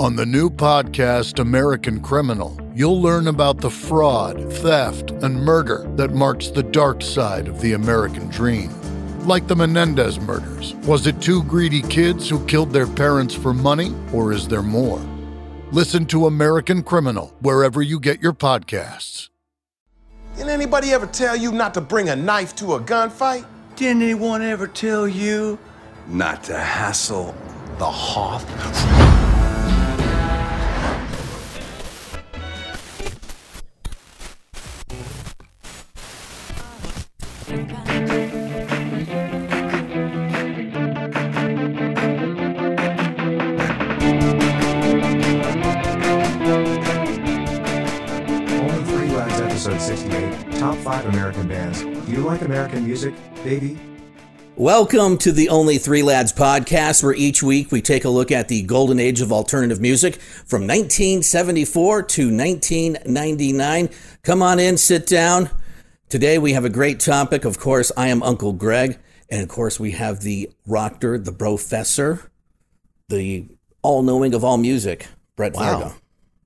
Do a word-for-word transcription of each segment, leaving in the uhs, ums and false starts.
On the new podcast, American Criminal, you'll learn about the fraud, theft, and murder that marks the dark side of the American dream. Like the Menendez murders, was it two greedy kids who killed their parents for money, or is there more? Listen to American Criminal wherever you get your podcasts. Didn't anybody ever tell you not to bring a knife to a gunfight? Didn't anyone ever tell you not to hassle the Hoff? Top five American bands. Do you like American music, baby? Welcome to the Only Three Lads podcast, where each week we take a look at the golden age of alternative music from nineteen seventy-four to nineteen ninety-nine. Come on in, sit down. Today we have a great topic. Of course, I am Uncle Greg, and of course we have the rocker, the professor, the all-knowing of all music, Brett Vargo. Wow.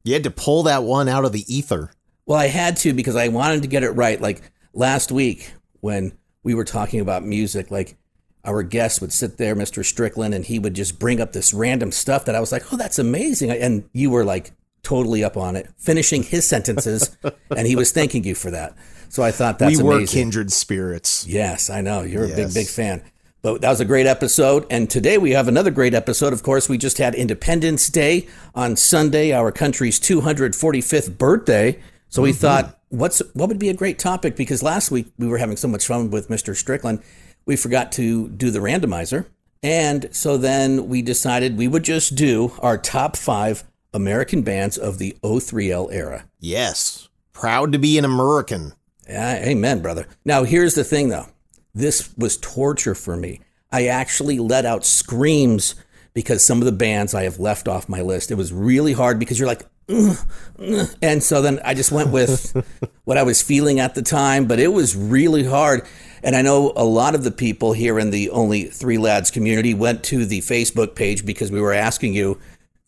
You had to pull that one out of the ether. Well, I had to, because I wanted to get it right. Like last week when we were talking about music, like our guest would sit there, Mister Strickland, and he would just bring up this random stuff that I was like, oh, that's amazing. And you were like totally up on it, finishing his sentences, and he was thanking you for that. So I thought that's amazing. We were amazing. Kindred spirits. Yes, I know. You're yes. a big, big fan. But that was a great episode. And today we have another great episode. Of course, we just had Independence Day on Sunday, our country's two hundred forty-fifth birthday. So we mm-hmm. thought, what's what would be a great topic? Because last week we were having so much fun with Mister Strickland, we forgot to do the randomizer. And so then we decided we would just do our top five American bands of the O three L era. Yes. Proud to be an American. Yeah, amen, brother. Now, here's the thing, though. This was torture for me. I actually let out screams because some of the bands I have left off my list. It was really hard because you're like, and so then I just went with what I was feeling at the time, but it was really hard. And I know a lot of the people here in the Only Three Lads community went to the Facebook page because we were asking you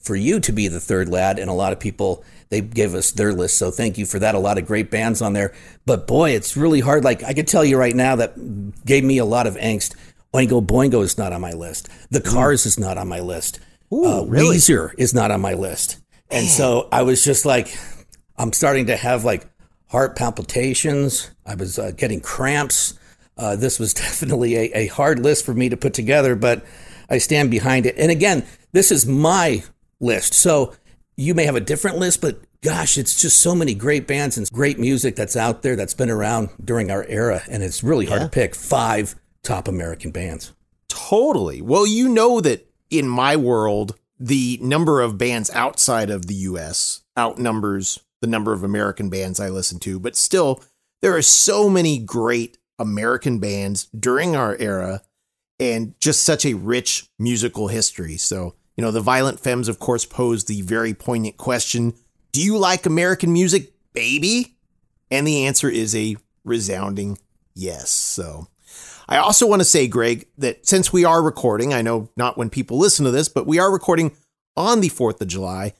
for you to be the third lad. And a lot of people, they gave us their list. So thank you for that. A lot of great bands on there. But boy, it's really hard. Like I could tell you right now that gave me a lot of angst. Oingo Boingo is not on my list. The Cars Ooh. Is not on my list. Ooh, uh, really? Weezer is not on my list. And so I was just like, I'm starting to have like heart palpitations. I was uh, getting cramps. Uh, this was definitely a, a hard list for me to put together, but I stand behind it. And again, this is my list. So you may have a different list, but gosh, it's just so many great bands and great music that's out there that's been around during our era. And it's really hard yeah. to pick five top American bands. Totally. Well, you know that in my world, the number of bands outside of the U S outnumbers the number of American bands I listen to. But still, there are so many great American bands during our era and just such a rich musical history. So, you know, the Violent Femmes, of course, posed the very poignant question, do you like American music, baby? And the answer is a resounding yes. So I also want to say, Greg, that since we are recording, I know not when people listen to this, but we are recording on the fourth of July.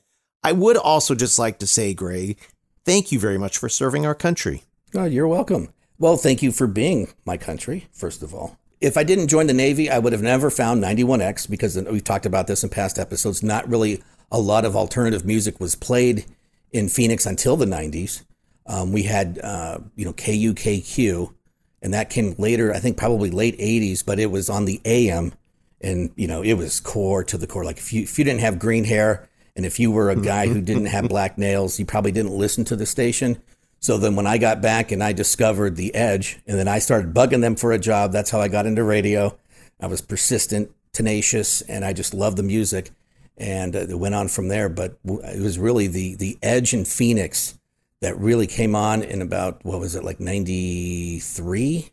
I would also just like to say, Greg, thank you very much for serving our country. Oh, you're welcome. Well, thank you for being my country, first of all. If I didn't join the Navy, I would have never found ninety-one X, because we've talked about this in past episodes. Not really a lot of alternative music was played in Phoenix until the nineties. Um, we had, uh, you know, K U K Q. And that came later, I think probably late eighties, but it was on the A M. And, you know, it was core to the core. Like if you if you didn't have green hair and if you were a guy who didn't have black nails, you probably didn't listen to the station. So then when I got back and I discovered The Edge, and then I started bugging them for a job, that's how I got into radio. I was persistent, tenacious, and I just loved the music. And it went on from there. But it was really the the Edge in Phoenix that really came on in about, what was it, like ninety-three?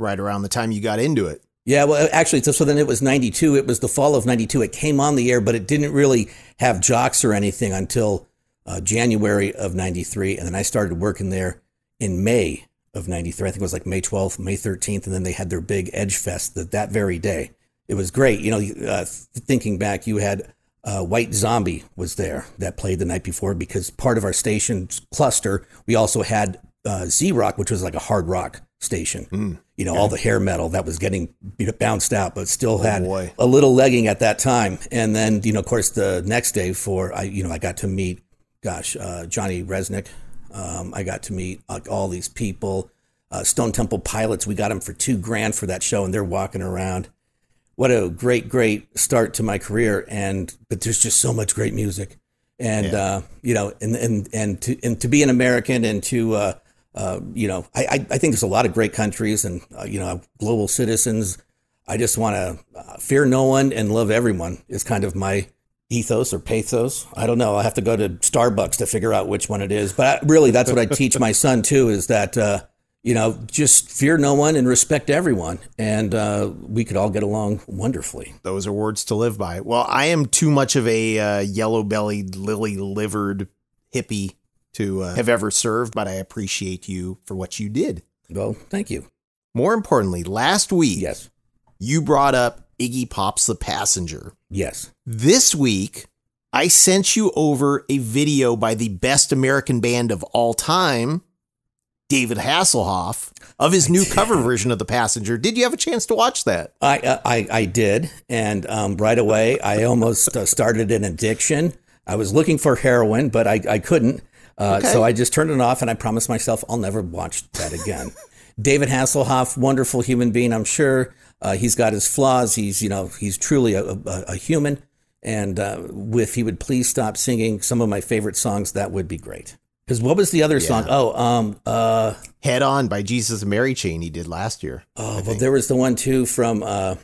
right around the time you got into it. Yeah, well, actually, so, so then it was ninety-two. It was the fall of ninety-two. It came on the air, but it didn't really have jocks or anything until uh, January of ninety-three. And then I started working there in May of ninety-three. I think it was like May twelfth, May thirteenth. And then they had their big Edge Fest that, that very day. It was great. You know, uh, thinking back, you had uh, White Zombie was there that played the night before, because part of our station's cluster, we also had uh, Z-Rock, which was like a hard rock station. Mm. You know, all the hair metal that was getting bounced out, but still had oh a little legging at that time. And then, you know, of course, the next day for, I, you know, I got to meet, gosh, uh, Johnny Resnick. Um, I got to meet like all these people, uh, Stone Temple Pilots. We got them for two grand for that show, and they're walking around. What a great, great start to my career. And, but there's just so much great music. And, yeah. uh, you know, and, and, and to, and to be an American and to, uh, Uh, you know, I, I think there's a lot of great countries and, uh, you know, global citizens. I just want to uh, fear no one and love everyone is kind of my ethos or pathos. I don't know. I'll have to go to Starbucks to figure out which one it is. But I, really, that's what I teach my son, too, is that, uh, you know, just fear no one and respect everyone. And uh, we could all get along wonderfully. Those are words to live by. Well, I am too much of a uh, yellow bellied, lily livered hippie to uh, have ever served, but I appreciate you for what you did. Well, thank you. More importantly, last week, yes, you brought up Iggy Pop's The Passenger. Yes. This week, I sent you over a video by the best American band of all time, David Hasselhoff, of his I new did. cover version of The Passenger. Did you have a chance to watch that? I uh, I, I did, and um, right away, I almost uh, started an addiction. I was looking for heroin, but I, I couldn't. Uh, okay. So I just turned it off, and I promised myself I'll never watch that again. David Hasselhoff, wonderful human being, I'm sure. Uh, he's got his flaws. He's, you know, he's truly a, a, a human. And uh, if he would please stop singing some of my favorite songs, that would be great. Because what was the other yeah. song? Oh, um, uh, Head On by Jesus and Mary Chain he did last year. Oh, well, there was the one, too, from uh,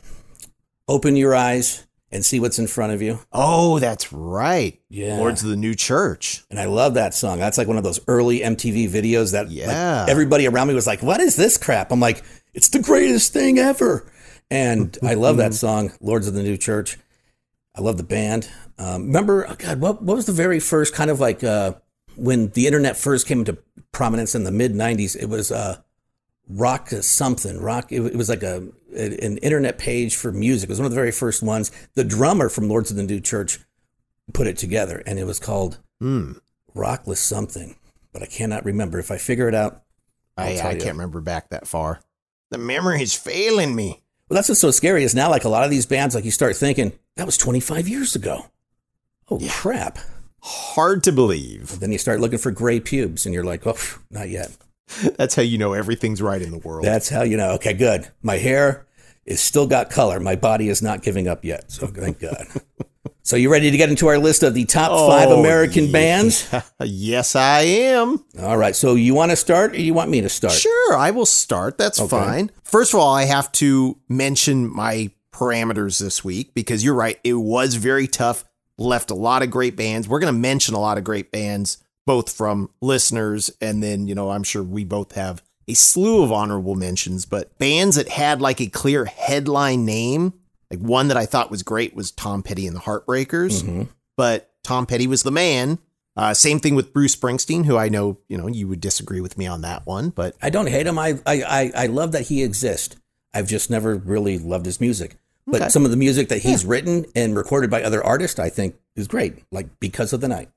Open Your Eyes and See What's in Front of You. Oh, that's right. Yeah. Lords of the New Church. And I love that song. That's like one of those early M T V videos that yeah. like, everybody around me was like, what is this crap? I'm like, it's the greatest thing ever. And I love that song, Lords of the New Church. I love the band. Um, remember, oh God, what, what was the very first kind of like uh, when the internet first came into prominence in the mid nineties, it was uh, rock something rock. It, it was like a, an internet page for music. It was one of the very first ones. The drummer from Lords of the New Church put it together, and it was called mm. Rockless Something, but I cannot remember. If I figure it out, I'll I, tell I you. Can't remember back that far. The memory is failing me. Well, that's what's so scary is now, like a lot of these bands, like you start thinking, that was twenty-five years ago. Oh, yeah. Crap. Hard to believe. And then you start looking for gray pubes, and you're like, oh, not yet. That's how you know everything's right in the world. That's how you know. Okay, good. My hair is still got color. My body is not giving up yet. So thank God. So you ready to get into our list of the top oh, five American yeah. bands? Yes, I am. All right. So you want to start or you want me to start? Sure, I will start. That's okay. Fine. First of all, I have to mention my parameters this week because you're right. It was very tough. Left a lot of great bands. We're going to mention a lot of great bands, both from listeners, and then, you know, I'm sure we both have a slew of honorable mentions, but bands that had like a clear headline name, like one that I thought was great was Tom Petty and the Heartbreakers, mm-hmm. but Tom Petty was the man. Uh, same thing with Bruce Springsteen, who I know, you know, you would disagree with me on that one, but I don't hate him. I I I love that he exists. I've just never really loved his music, but okay. some of the music that he's yeah. written and recorded by other artists, I think is great. Like Because of the Night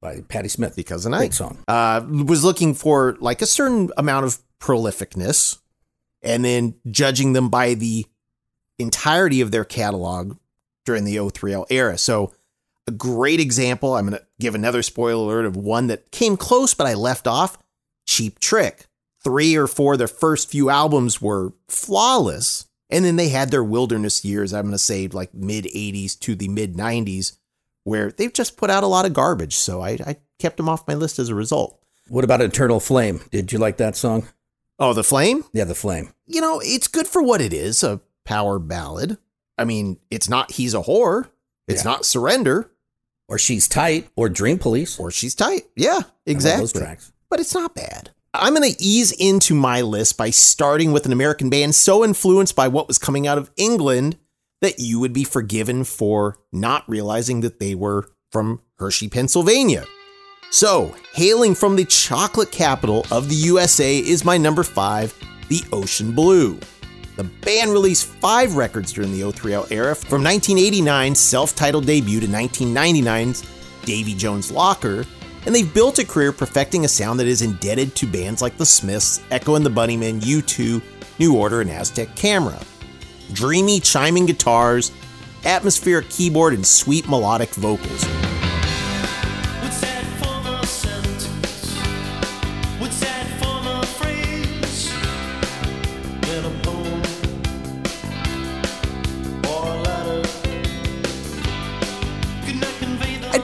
by Patti Smith. Because of Night. Great song. Uh, was looking for like a certain amount of prolificness and then judging them by the entirety of their catalog during the oh three L era. So a great example, I'm going to give another spoiler alert of one that came close, but I left off, Cheap Trick. Three or four of their first few albums were flawless. And then they had their wilderness years, I'm going to say like mid eighties to the mid nineties, where they've just put out a lot of garbage. So I, I kept them off my list as a result. What about Eternal Flame? Did you like that song? Oh, The Flame? Yeah, The Flame. You know, it's good for what it is, a power ballad. I mean, it's not He's a Whore. It's yeah. not Surrender. Or She's Tight. Or Dream Police. Or She's Tight. Yeah, exactly. I love those tracks. But it's not bad. I'm going to ease into my list by starting with an American band so influenced by what was coming out of England that you would be forgiven for not realizing that they were from Hershey, Pennsylvania. So, hailing from the chocolate capital of the U S A is my number five, The Ocean Blue. The band released five records during the oh three oh era, from nineteen eighty-nine's self-titled debut to nineteen ninety-nine's Davy Jones' Locker, and they've built a career perfecting a sound that is indebted to bands like The Smiths, Echo and the Bunnymen, U two, New Order, and Aztec Camera. Dreamy, chiming guitars, atmospheric keyboard, and sweet melodic vocals.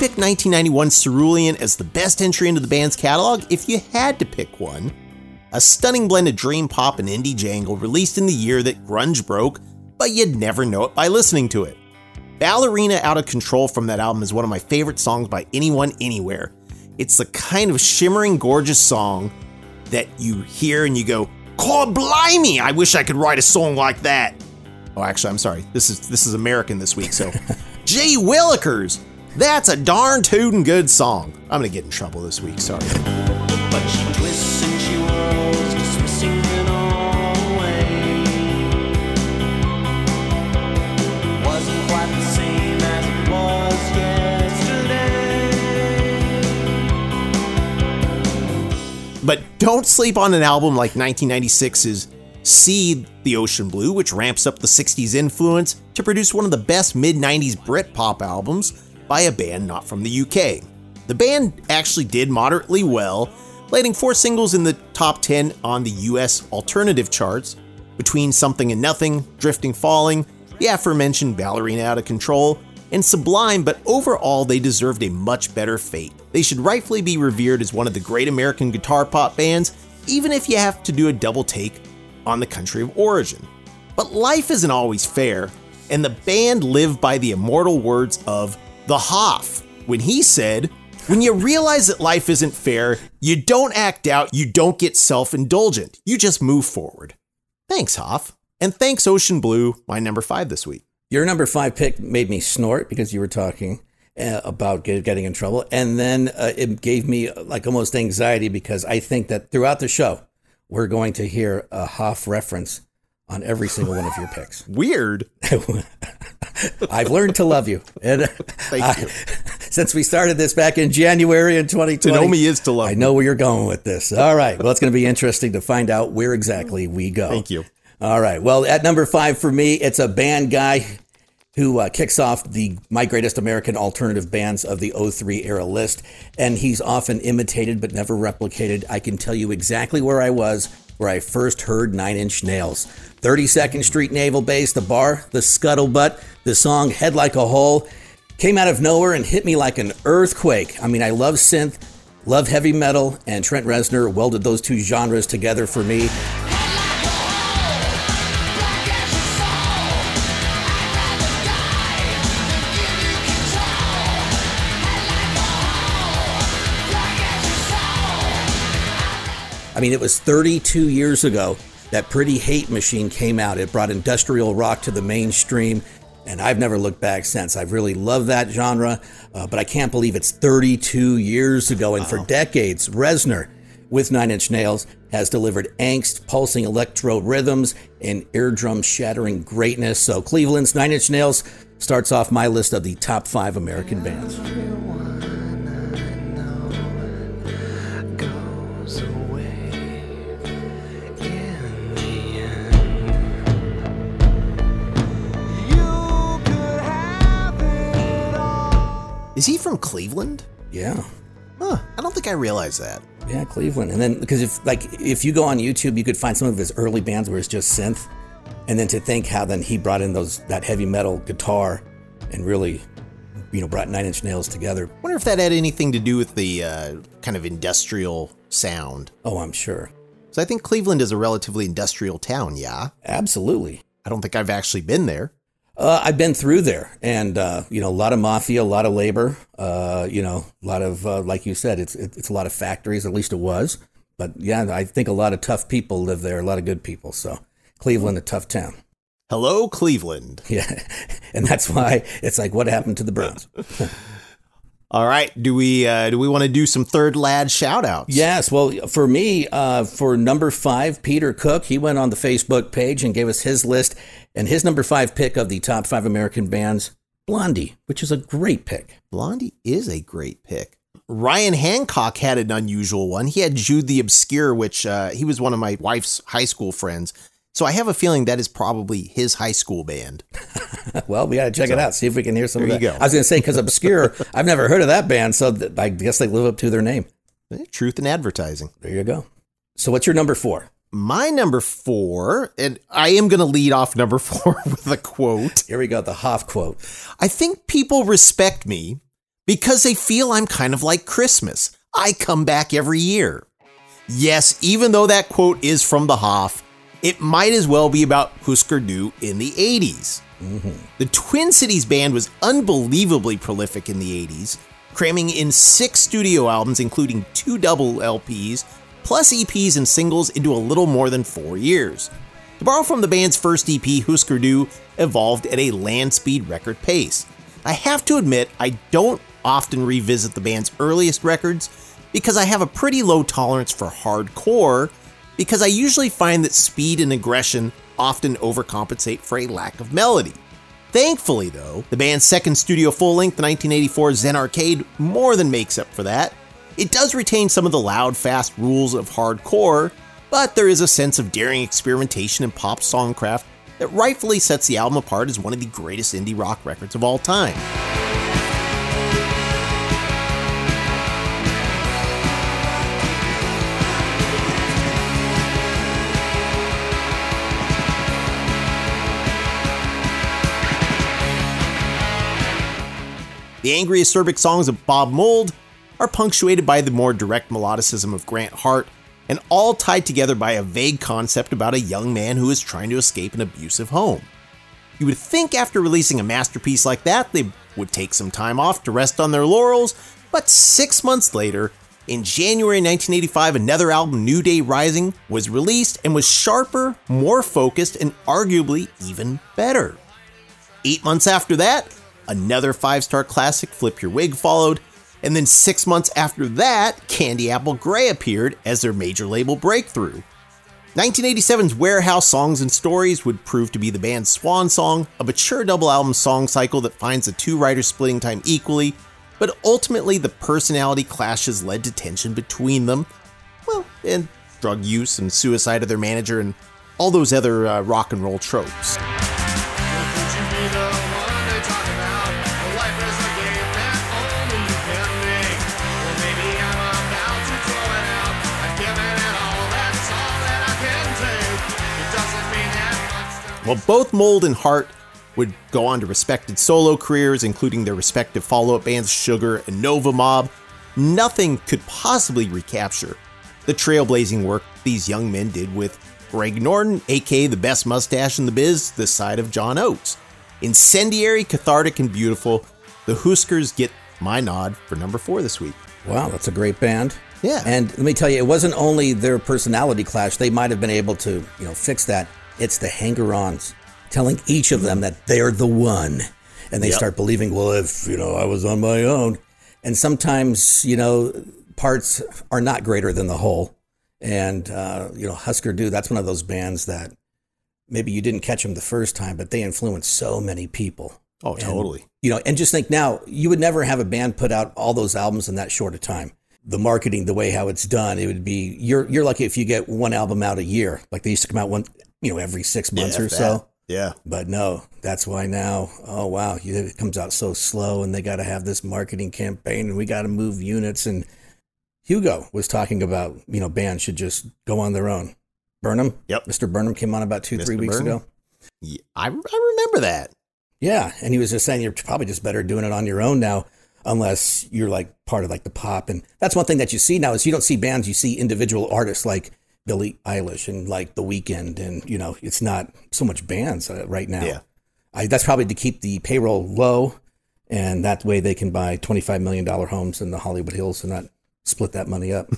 Pick nineteen ninety-one's Cerulean as the best entry into the band's catalog if you had to pick one. A stunning blend of dream pop and indie jangle released in the year that grunge broke, but you'd never know it by listening to it. Ballerina Out of Control from that album is one of my favorite songs by anyone anywhere. It's the kind of shimmering gorgeous song that you hear and you go, "Cor blimey, I wish I could write a song like that." Oh, actually, I'm sorry. This is this is American this week, so Jay Willikers. That's a darn tootin' good song. I'm gonna get in trouble this week, sorry. But she twists and she whirls, just missing it all away. Wasn't quite the same as it was yesterday. But don't sleep on an album like nineteen ninety-six's See The Ocean Blue, which ramps up the sixties influence to produce one of the best mid-nineties Britpop albums by a band not from the U K. The band actually did moderately well, landing four singles in the top ten on the U S alternative charts, between Something and Nothing, Drifting Falling, the aforementioned Ballerina Out of Control, and Sublime, but overall they deserved a much better fate. They should rightfully be revered as one of the great American guitar pop bands, even if you have to do a double take on the country of origin. But life isn't always fair, and the band lived by the immortal words of The Hoff, when he said, "When you realize that life isn't fair, you don't act out, you don't get self-indulgent, you just move forward." Thanks, Hoff. And thanks, Ocean Blue, my number five this week. Your number five pick made me snort because you were talking uh, about get, getting in trouble. And then uh, it gave me like almost anxiety because I think that throughout the show, we're going to hear a Hoff reference on every single one of your picks. Weird. I've learned to love you. And Thank I, you. Since we started this back in January in twenty twenty. To know me is to love I know where you're going with this. All right. Well, it's going to be interesting to find out where exactly we go. Thank you. All right. Well, at number five for me, it's a band guy who uh, kicks off the My Greatest American Alternative Bands of the oh three era list. And he's often imitated but never replicated. I can tell you exactly where I was where I first heard Nine Inch Nails. thirty-second Street Naval Base, the bar, the scuttlebutt, the song Head Like a Hole came out of nowhere and hit me like an earthquake. I mean, I love synth, love heavy metal, and Trent Reznor welded those two genres together for me. I mean, it was thirty-two years ago that Pretty Hate Machine came out. It brought industrial rock to the mainstream, and I've never looked back since. I've really loved that genre, uh, but I can't believe it's thirty-two years ago. And wow. For decades, Reznor, with Nine Inch Nails, has delivered angst, pulsing electro rhythms, and eardrum-shattering greatness. So Cleveland's Nine Inch Nails starts off my list of the top five American bands. Is he from Cleveland? Yeah. Huh. I don't think I realized that. Yeah, Cleveland. And then, because if like if you go on YouTube, you could find some of his early bands where it's just synth. And then to think how then he brought in those that heavy metal guitar and really, you know, brought Nine Inch Nails together. I wonder if that had anything to do with the uh, kind of industrial sound. Oh, I'm sure. So I think Cleveland is a relatively industrial town, yeah? Absolutely. I don't think I've actually been there. Uh, I've been through there and, uh, you know, a lot of mafia, a lot of labor, uh, you know, a lot of, uh, like you said, it's, it's a lot of factories, at least it was. But yeah, I think a lot of tough people live there, a lot of good people. So Cleveland, a tough town. Hello, Cleveland. Yeah, and that's why it's like, what happened to the Browns? All right, do we uh, do we want to do some third lad shout outs? Yes, well, for me, uh, for number five, Peter Cook, he went on the Facebook page and gave us his list, and his number five pick of the top five American bands, Blondie, which is a great pick. Blondie is a great pick. Ryan Hancock had an unusual one. He had Jude the Obscure, which uh, he was one of my wife's high school friends. So I have a feeling that is probably his high school band. Well, we got to check so, it out, see if we can hear some there of that. You go. I was going to say, because Obscure, I've never heard of that band, so th- I guess they live up to their name. Truth in advertising. There you go. So what's your number four? My number four, and I am going to lead off number four with a quote. Here we go, the Hoff quote. I think people respect me because they feel I'm kind of like Christmas. I come back every year. Yes, even though that quote is from the Hoff, it might as well be about Husker Du in the eighties. Mm-hmm. The Twin Cities band was unbelievably prolific in the eighties, cramming in six studio albums, including two double L Ps, plus E Ps and singles into a little more than four years. To borrow from the band's first E P, Husker Du evolved at a land speed record pace. I have to admit, I don't often revisit the band's earliest records because I have a pretty low tolerance for hardcore, because I usually find that speed and aggression often overcompensate for a lack of melody. Thankfully, though, the band's second studio full-length, the nineteen eighty-four Zen Arcade, more than makes up for that. It does retain some of the loud, fast rules of hardcore, but there is a sense of daring experimentation and pop songcraft that rightfully sets the album apart as one of the greatest indie rock records of all time. The angry acerbic songs of Bob Mould are punctuated by the more direct melodicism of Grant Hart, and all tied together by a vague concept about a young man who is trying to escape an abusive home. You would think after releasing a masterpiece like that, they would take some time off to rest on their laurels, but six months later, in January nineteen eighty-five, another album, New Day Rising, was released and was sharper, more focused, and arguably even better. Eight months after that, another five-star classic, Flip Your Wig, followed, and then six months after that, Candy Apple Grey appeared as their major label breakthrough. nineteen eighty-seven's Warehouse Songs and Stories would prove to be the band's swan song, a mature double-album song cycle that finds the two writers splitting time equally, but ultimately the personality clashes led to tension between them, well, and drug use and suicide of their manager and all those other uh, rock and roll tropes. While both Mould and Hart would go on to respected solo careers, including their respective follow-up bands Sugar and Nova Mob, nothing could possibly recapture the trailblazing work these young men did with Greg Norton, aka the best mustache in the biz, this side of John Oates. Incendiary, cathartic, and beautiful, the Huskers get my nod for number four this week. Wow, that's a great band. Yeah. And let me tell you, it wasn't only their personality clash. They might have been able to, you know, fix that. It's the hanger-ons telling each of them that they're the one. And they yep. start believing, well, if, you know, I was on my own. And sometimes, you know, parts are not greater than the whole. And, uh, you know, Husker Du, that's one of those bands that maybe you didn't catch them the first time, but they influenced so many people. Oh, and, totally. You know, and just think now, you would never have a band put out all those albums in that short a time. The marketing, the way how it's done, it would be, you're you're lucky if you get one album out a year. Like they used to come out one... you know, every six months yeah, or that. so. Yeah. But no, that's why now, oh, wow, it comes out so slow and they got to have this marketing campaign and we got to move units. And Hugo was talking about, you know, bands should just go on their own. Burnham. Yep. Mister Burnham came on about two, Mister three weeks Burnham. ago. Yeah, I, I remember that. Yeah. And he was just saying, you're probably just better doing it on your own now, unless you're like part of like the pop. And that's one thing that you see now is you don't see bands, you see individual artists like Billie Eilish and like The Weeknd, and you know it's not so much bands uh, right now. Yeah, I, that's probably to keep the payroll low, and that way they can buy twenty-five million dollar homes in the Hollywood Hills and not split that money up.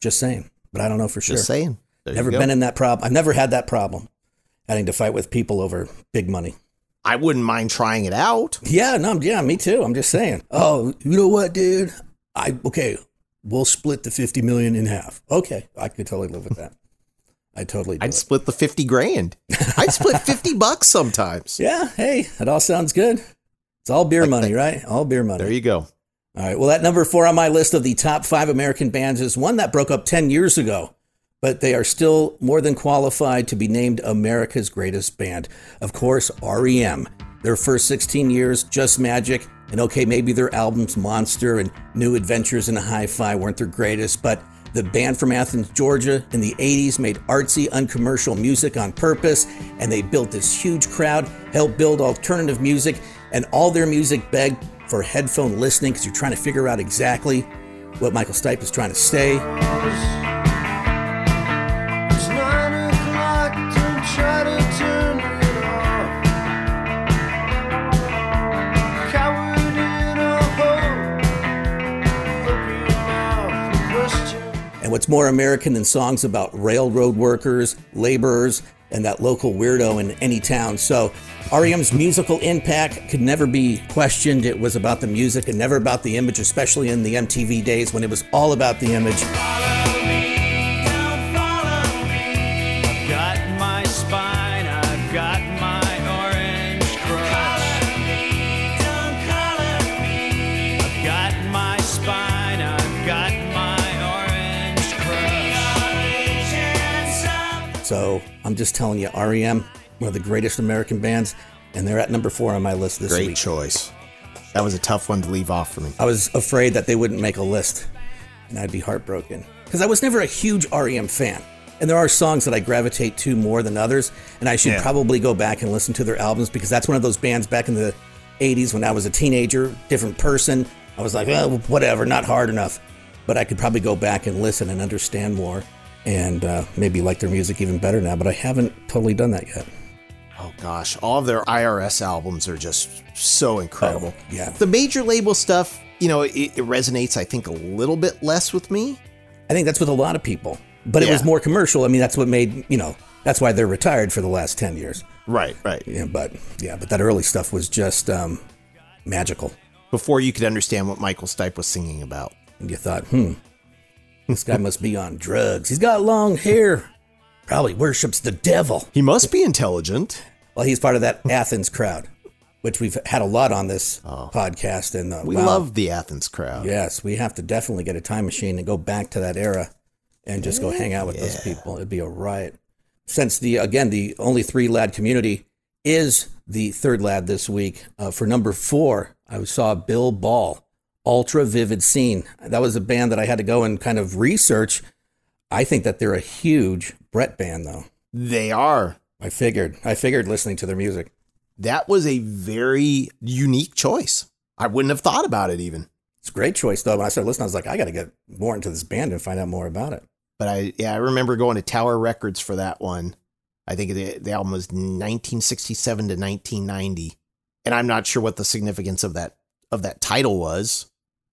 Just saying. But I don't know for sure. Just saying. There never been in that problem. I've never had that problem, having to fight with people over big money. I wouldn't mind trying it out. Yeah, no, yeah, me too. I'm just saying. Oh, you know what, dude? I okay. We'll split the fifty million in half. Okay, I could totally live with that. I totally. Do I'd it. split the fifty grand. I'd split fifty bucks sometimes. Yeah. Hey, it all sounds good. It's all beer like money, that. right? All beer money. There you go. All right. Well, that number four on my list of the top five American bands is one that broke up ten years ago, but they are still more than qualified to be named America's greatest band. Of course, R E M Their first sixteen years, Just Magic, and okay, maybe their albums Monster and New Adventures in Hi-Fi weren't their greatest, but the band from Athens, Georgia in the eighties made artsy, uncommercial music on purpose, and they built this huge crowd, helped build alternative music, and all their music begged for headphone listening because you're trying to figure out exactly what Michael Stipe is trying to say. And what's more American than songs about railroad workers, laborers, and that local weirdo in any town? So R E M's musical impact could never be questioned. It was about the music and never about the image, especially in the M T V days when it was all about the image. So I'm just telling you, R E M, one of the greatest American bands, and they're at number four on my list this Great week. Great choice. That was a tough one to leave off for me. I was afraid that they wouldn't make a list, and I'd be heartbroken. Because I was never a huge R E M fan, and there are songs that I gravitate to more than others, and I should yeah. probably go back and listen to their albums, because that's one of those bands back in the eighties when I was a teenager, different person. I was like, oh, whatever, not hard enough. But I could probably go back and listen and understand more. And uh, maybe like their music even better now, but I haven't totally done that yet. Oh, gosh. All of their I R S albums are just so incredible. Oh, yeah. The major label stuff, you know, it, it resonates, I think, a little bit less with me. I think that's with a lot of people, but yeah. it was more commercial. I mean, that's what made, you know, that's why they're retired for the last ten years. Right, right. Yeah, but yeah, but that early stuff was just um, magical. Before you could understand what Michael Stipe was singing about. And you thought, hmm. This guy must be on drugs. He's got long hair. Probably worships the devil. He must be intelligent. Well, he's part of that Athens crowd, which we've had a lot on this oh. podcast. And uh, we wow. love the Athens crowd. Yes, we have to definitely get a time machine and go back to that era and just go hang out with yeah. those people. It'd be a riot. Since, the again, the Only Three Lad community is the third lad this week. Uh, for number four, I saw Bill Ball. Ultra Vivid Scene. That was a band that I had to go and kind of research. I think that they're a huge Brett band, though. They are. I figured. I figured listening to their music. That was a very unique choice. I wouldn't have thought about it even. It's a great choice, though. When I started listening, I was like, I got to get more into this band and find out more about it. But I, yeah, I remember going to Tower Records for that one. I think the, the album was nineteen sixty-seven to nineteen ninety. And I'm not sure what the significance of that of that title was.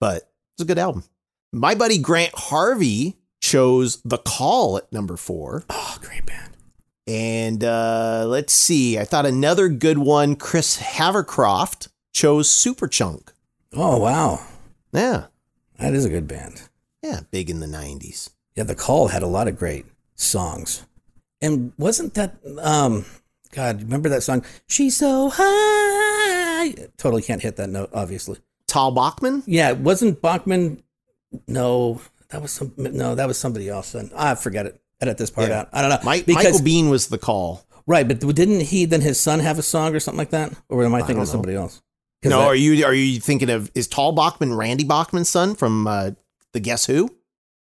But it's a good album. My buddy Grant Harvey chose The Call at number four. Oh, great band. And uh, let's see. I thought another good one. Chris Havercroft chose Superchunk. Oh, wow. Yeah. That is a good band. Yeah, big in the nineties. Yeah, The Call had a lot of great songs. And wasn't that, um, God, remember that song? She's so high. Totally can't hit that note, obviously. Tal Bachman? Yeah, it wasn't Bachman. No, that was some. No, that was somebody else. And I forget it. Edit this part yeah. out. I don't know. Mike, because, Michael Biehn was The Call, right? But didn't he then his son have a song or something like that? Or am I thinking I of somebody else? No, that, are you are you thinking of is Tal Bachman Randy Bachman's son from uh, the Guess Who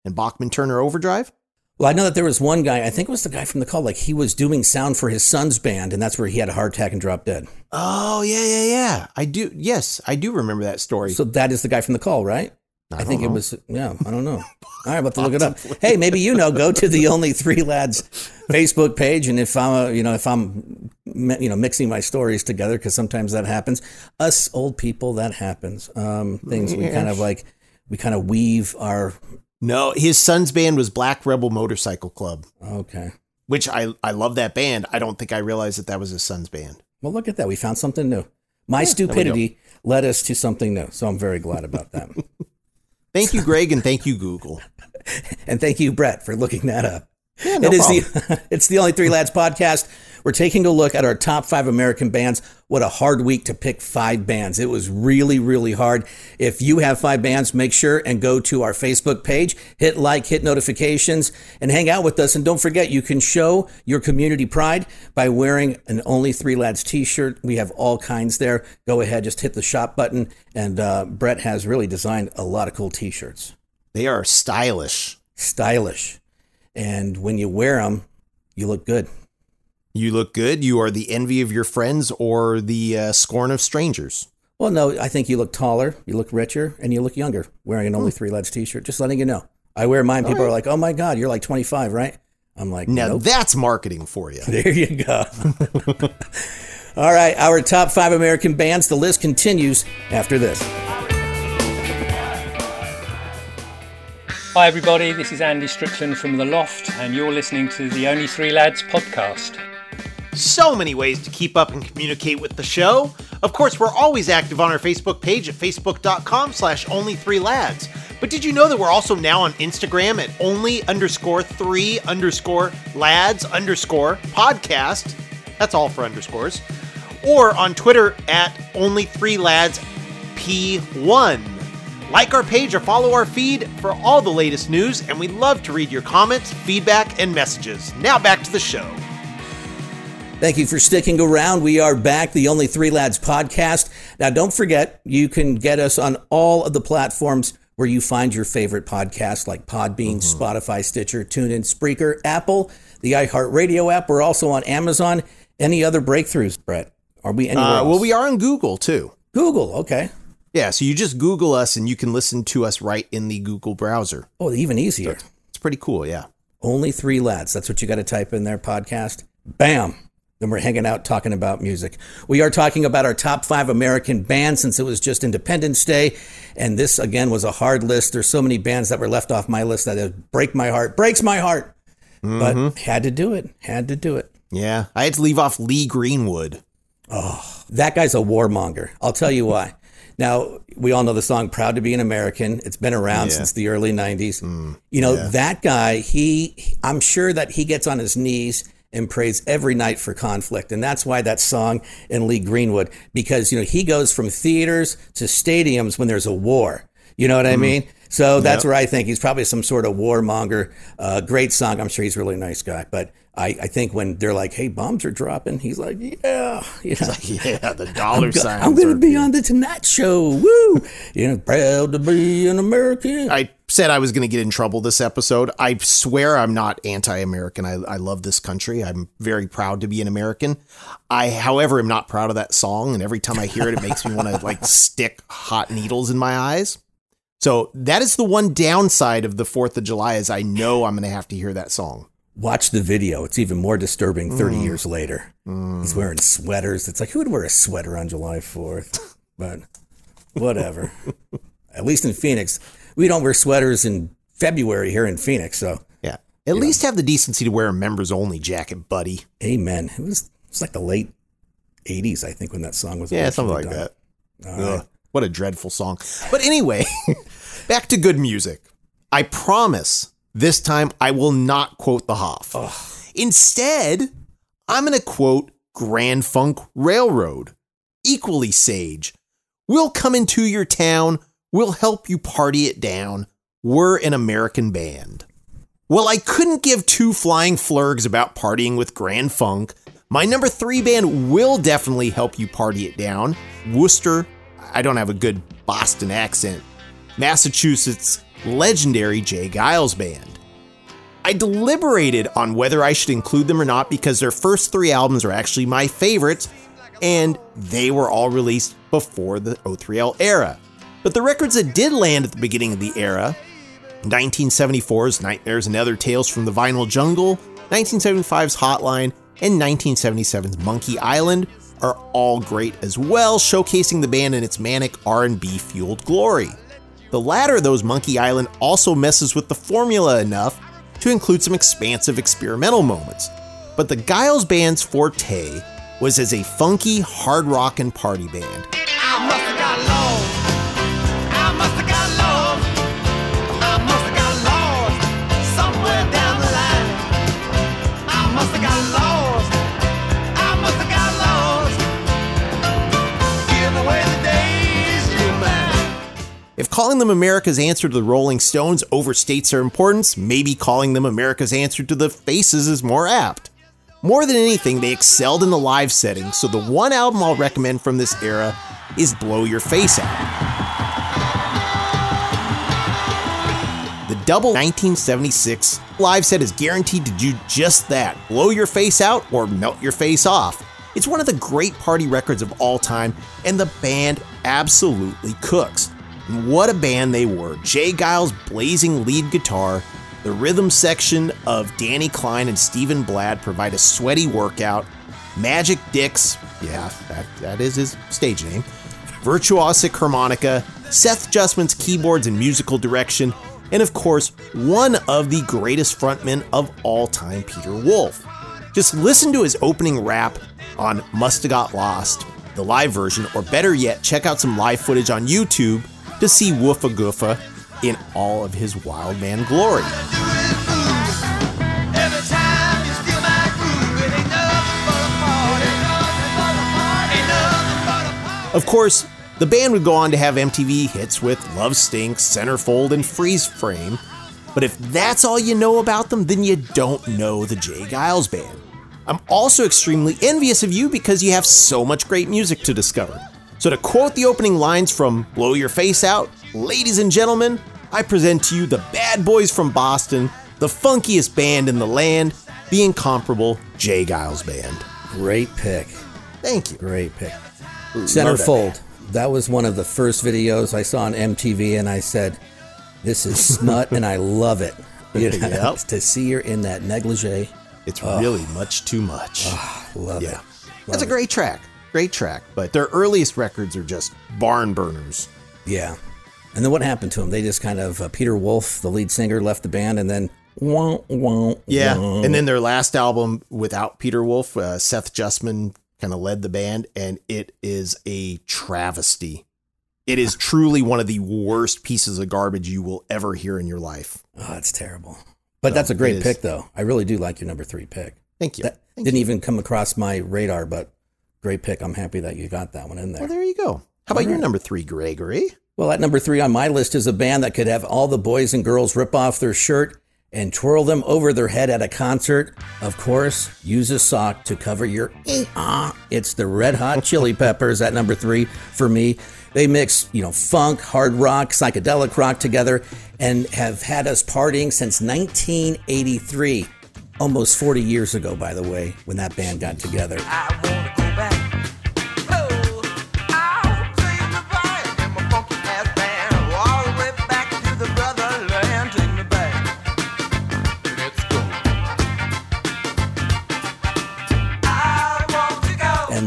and Bachman Turner Overdrive? Well, I know that there was one guy. I think it was the guy from The Call. Like he was doing sound for his son's band, and that's where he had a heart attack and dropped dead. Oh yeah, yeah, yeah. I do. Yes, I do remember that story. So that is the guy from The Call, right? I, I think know. it was. Yeah, I don't know. All right, I'm about to look it up. Hey, maybe you know. Go to the Only Three Lads Facebook page, and if I'm, you know, if I'm, you know, mixing my stories together, because sometimes that happens. Us old people, that happens. Um, things yes. we kind of like we kind of weave our... No, his son's band was Black Rebel Motorcycle Club. Okay. Which I, I love that band. I don't think I realized that that was his son's band. Well, look at that. We found something new. My yeah, stupidity led us to something new. So I'm very glad about that. Thank you, Greg, and thank you, Google. And thank you, Brett, for looking that up. Yeah, no it is the, it's the Only Three Lads podcast. We're taking a look at our top five American bands. What a hard week to pick five bands. It was really, really hard. If you have five bands, make sure and go to our Facebook page, hit like, hit notifications, and hang out with us. And don't forget, you can show your community pride by wearing an Only Three Lads t-shirt. We have all kinds there. Go ahead, just hit the shop button. And uh, Brett has really designed a lot of cool t-shirts. They are stylish. Stylish. And when you wear them, you look good. You look good. You are the envy of your friends or the uh, scorn of strangers. Well, no, I think you look taller, you look richer, and you look younger wearing an Only Three Lads t-shirt. Just letting you know. I wear mine. People are like, oh, my God, you're like twenty-five, right? I'm like, no. Now that's marketing for you. There you go. All right. Our top five American bands. The list continues after this. Hi everybody, this is Andy Strickland from The Loft and you're listening to the Only Three Lads podcast. So many ways to keep up and communicate with the show. Of course, we're always active on our Facebook page at facebook.com slash only three lads. But did you know that we're also now on Instagram at only underscore three underscore lads underscore podcast? That's all for underscores. Or on Twitter at only three lads P one. Like our page or follow our feed for all the latest news, and we love to read your comments, feedback, and messages. Now back to the show. Thank you for sticking around. We are back, the Only Three Lads podcast. Now, don't forget, you can get us on all of the platforms where you find your favorite podcasts like Podbean, mm-hmm. Spotify, Stitcher, TuneIn, Spreaker, Apple, the iHeartRadio app. We're also on Amazon. Any other breakthroughs, Brett? Are we anywhere uh, else? Well, we are on Google, too. Google, okay. Yeah, so you just Google us and you can listen to us right in the Google browser. Oh, even easier. So it's pretty cool, yeah. Only Three Lads. That's what you got to type in there, podcast. Bam. Then we're hanging out talking about music. We are talking about our top five American bands since it was just Independence Day. And this, again, was a hard list. There's so many bands that were left off my list that it break my heart. Breaks my heart. Mm-hmm. But had to do it. Had to do it. Yeah. I had to leave off Lee Greenwood. Oh, that guy's a warmonger. I'll tell you why. Now, we all know the song Proud to be an American. It's been around yeah. since the early nineties. Mm, you know, yeah. that guy, he I'm sure that he gets on his knees and prays every night for conflict. And that's why that song in Lee Greenwood, because, you know, he goes from theaters to stadiums when there's a war. You know what mm. I mean? So that's yep. where I think he's probably some sort of warmonger. Uh, great song. I'm sure he's a really nice guy. But I, I think when they're like, hey, bombs are dropping, he's like, yeah. You know? He's like, yeah, the dollar I'm go- signs. I'm going to be good. On the Tonight Show. Woo. You know, proud to be an American. I said I was going to get in trouble this episode. I swear I'm not anti-American. I, I love this country. I'm very proud to be an American. I, however, am not proud of that song. And every time I hear it, it makes me want to like stick hot needles in my eyes. So that is the one downside of the fourth of July is I know I'm going to have to hear that song. Watch the video. It's even more disturbing thirty mm. years later. Mm. He's wearing sweaters. It's like, who would wear a sweater on July fourth? But whatever. At least in Phoenix. We don't wear sweaters in February here in Phoenix. So yeah, at least know. Have the decency to wear a members only jacket, buddy. Amen. It was, it was like the late eighties, I think, when that song was. Yeah, something like done. That. All right. What a dreadful song. But anyway, back to good music. I promise this time I will not quote the Hoff. Ugh. Instead, I'm going to quote Grand Funk Railroad, equally sage. We'll come into your town. We'll help you party it down. We're an American band. Well, I couldn't give two flying flurgs about partying with Grand Funk. My number three band will definitely help you party it down. Worcester. I don't have a good Boston accent. Massachusetts legendary Jay Giles Band. I deliberated on whether I should include them or not because their first three albums are actually my favorites, and they were all released before the oh three L era. But the records that did land at the beginning of the era, nineteen seventy-four's Nightmares and Other Tales from the Vinyl Jungle, nineteen seventy-five's Hotline, and nineteen seventy-seven's Monkey Island, are all great as well, showcasing the band in its manic R and B fueled glory. The latter of those, Monkey Island, also messes with the formula enough to include some expansive experimental moments. But the Giles Band's forte was as a funky, hard rock and party band. I must have got low. I must have got low. I must have got lost somewhere down the line. I must have got lost. I must have got lost. Give away the days you mine. If calling them America's answer to the Rolling Stones overstates their importance, maybe calling them America's answer to the Faces is more apt. More than anything, they excelled in the live setting, so the one album I'll recommend from this era is Blow Your Face Out. The double nineteen seventy-six live set is guaranteed to do just that, blow your face out or melt your face off. It's one of the great party records of all time, and the band absolutely cooks. And what a band they were, Jay Giles' blazing lead guitar, the rhythm section of Danny Klein and Stephen Bladd provide a sweaty workout. Magic Dicks, yeah, that, that is his stage name, virtuosic harmonica, Seth Justman's keyboards and musical direction, and of course, one of the greatest frontmen of all time, Peter Wolf. Just listen to his opening rap on Musta Got Lost, the live version, or better yet, check out some live footage on YouTube to see Woofa Goofa in all of his wild man glory. Of course, the band would go on to have M T V hits with Love Stinks, Centerfold, and Freeze Frame, but if that's all you know about them, then you don't know the Jay Giles Band. I'm also extremely envious of you because you have so much great music to discover. So to quote the opening lines from Blow Your Face Out, ladies and gentlemen, I present to you the bad boys from Boston, the funkiest band in the land, the incomparable Jay Giles Band. Great pick. Thank you. Great pick. Centerfold. That, that was one of the first videos I saw on M T V, and I said, this is smut, and I love it. You know, yep. To see her in that negligee. It's oh. really much too much. Oh, love yeah. it. Love That's it. a great track. Great track. But their earliest records are just barn burners. Yeah. And then what happened to him? They just kind of, uh, Peter Wolf, the lead singer, left the band, and then, wah, wah, yeah. Wah. And then their last album without Peter Wolf, uh, Seth Justman kind of led the band, and it is a travesty. It is truly one of the worst pieces of garbage you will ever hear in your life. Oh, it's terrible. But so, that's a great pick, though. I really do like your number three pick. Thank you. That Thank didn't you. even come across my radar, but great pick. I'm happy that you got that one in there. Well, there you go. How about right. your number three, Gregory? Well, at number three on my list is a band that could have all the boys and girls rip off their shirt and twirl them over their head at a concert. Of course, use a sock to cover your ah. It's the Red Hot Chili Peppers at number three for me. They mix, you know, funk, hard rock, psychedelic rock together and have had us partying since nineteen eighty-three, almost forty years ago, by the way, when that band got together. I want to go back.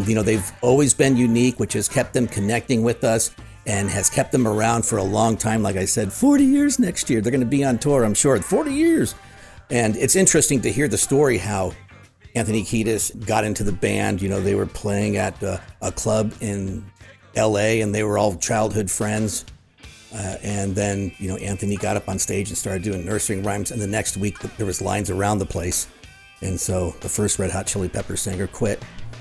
You know, they've always been unique, which has kept them connecting with us and has kept them around for a long time. Like I said, forty years next year. They're going to be on tour, I'm sure. forty years. And it's interesting to hear the story how Anthony Kiedis got into the band. You know, they were playing at uh, a club in L A and they were all childhood friends. Uh, and then, you know, Anthony got up on stage and started doing nursery rhymes. And the next week there was lines around the place. And so the first Red Hot Chili Peppers singer quit.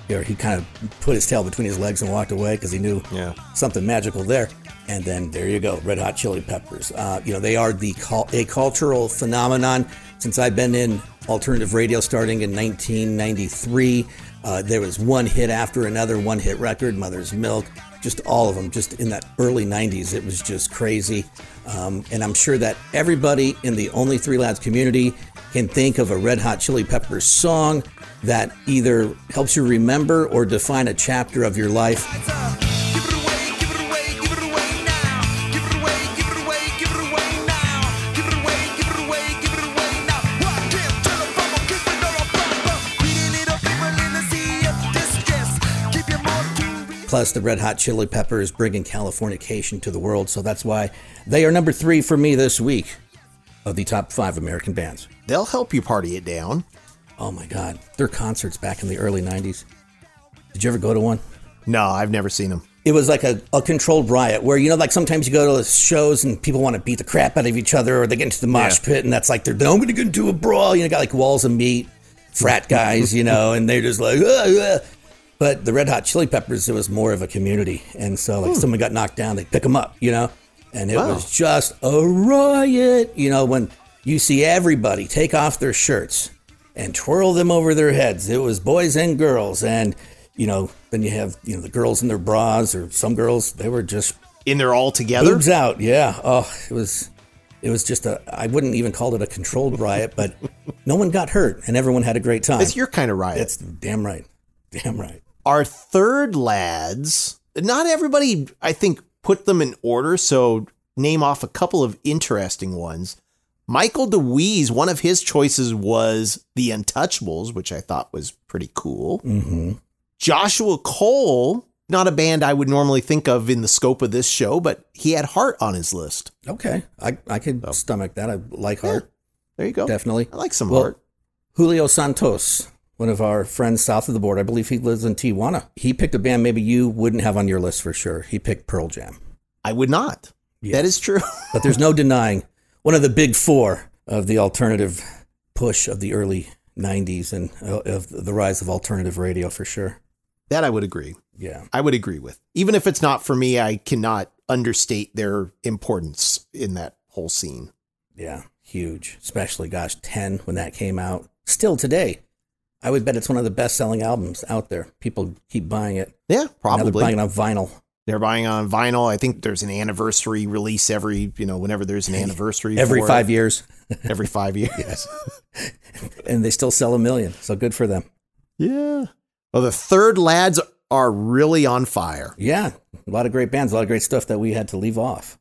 He kind of put his tail between his legs and walked away because he knew yeah. something magical there. And then there you go, Red Hot Chili Peppers. Uh, you know, they are the col- a cultural phenomenon. Since I've been in alternative radio starting in nineteen ninety-three, uh, there was one hit after another, one hit record, Mother's Milk, just all of them. Just in that early nineties, it was just crazy. Um, and I'm sure that everybody in the Only Three Lads community can think of a Red Hot Chili Peppers song that either helps you remember or define a chapter of your life. Plus, the Red Hot Chili Peppers bringing Californication to the world, so that's why they are number three for me this week of the top five American bands. They'll help you party it down. Oh my God, their concerts back in the early nineties. Did you ever go to one? No, I've never seen them. It was like a, a controlled riot where, you know, like sometimes you go to shows and people want to beat the crap out of each other, or they get into the mosh yeah. pit, and that's like, they're I'm going to get into a brawl. You know, got like walls of meat, frat guys, you know, and they're just like, ah, ah. But the Red Hot Chili Peppers, it was more of a community. And so like hmm. someone got knocked down, they pick them up, you know, and it wow. was just a riot. You know, when you see everybody take off their shirts and twirl them over their heads, it was boys and girls. And you know, then you have, you know, the girls in their bras, or some girls, they were just in there all together. Boobs out, yeah. Oh, it was, it was just a, I wouldn't even call it a controlled riot, but no one got hurt and everyone had a great time. It's your kind of riot. That's damn right. Damn right. Our third lads, not everybody, I think, put them in order. So name off a couple of interesting ones. Michael DeWeese, one of his choices was The Untouchables, which I thought was pretty cool. Mm-hmm. Joshua Cole, not a band I would normally think of in the scope of this show, but he had Heart on his list. Okay. I, I could so. stomach that. I like Heart. Yeah, there you go. Definitely. I like some well, Heart. Julio Santos, one of our friends south of the border. I believe he lives in Tijuana. He picked a band maybe you wouldn't have on your list for sure. He picked Pearl Jam. I would not. Yeah. That is true. But there's no denying one of the big four of the alternative push of the early nineties and of the rise of alternative radio for sure. That I would agree. Yeah, I would agree with. Even if it's not for me, I cannot understate their importance in that whole scene. Yeah, huge. Especially, gosh, ten when that came out. Still today, I would bet it's one of the best-selling albums out there. People keep buying it. Yeah, probably. Now they're buying it on vinyl. They're buying on vinyl. I think there's an anniversary release every, you know, whenever there's an anniversary. every for five it. years. Every five years. Yes. And they still sell a million. So good for them. Yeah. Well, the third lads are really on fire. Yeah. A lot of great bands, a lot of great stuff that we had to leave off.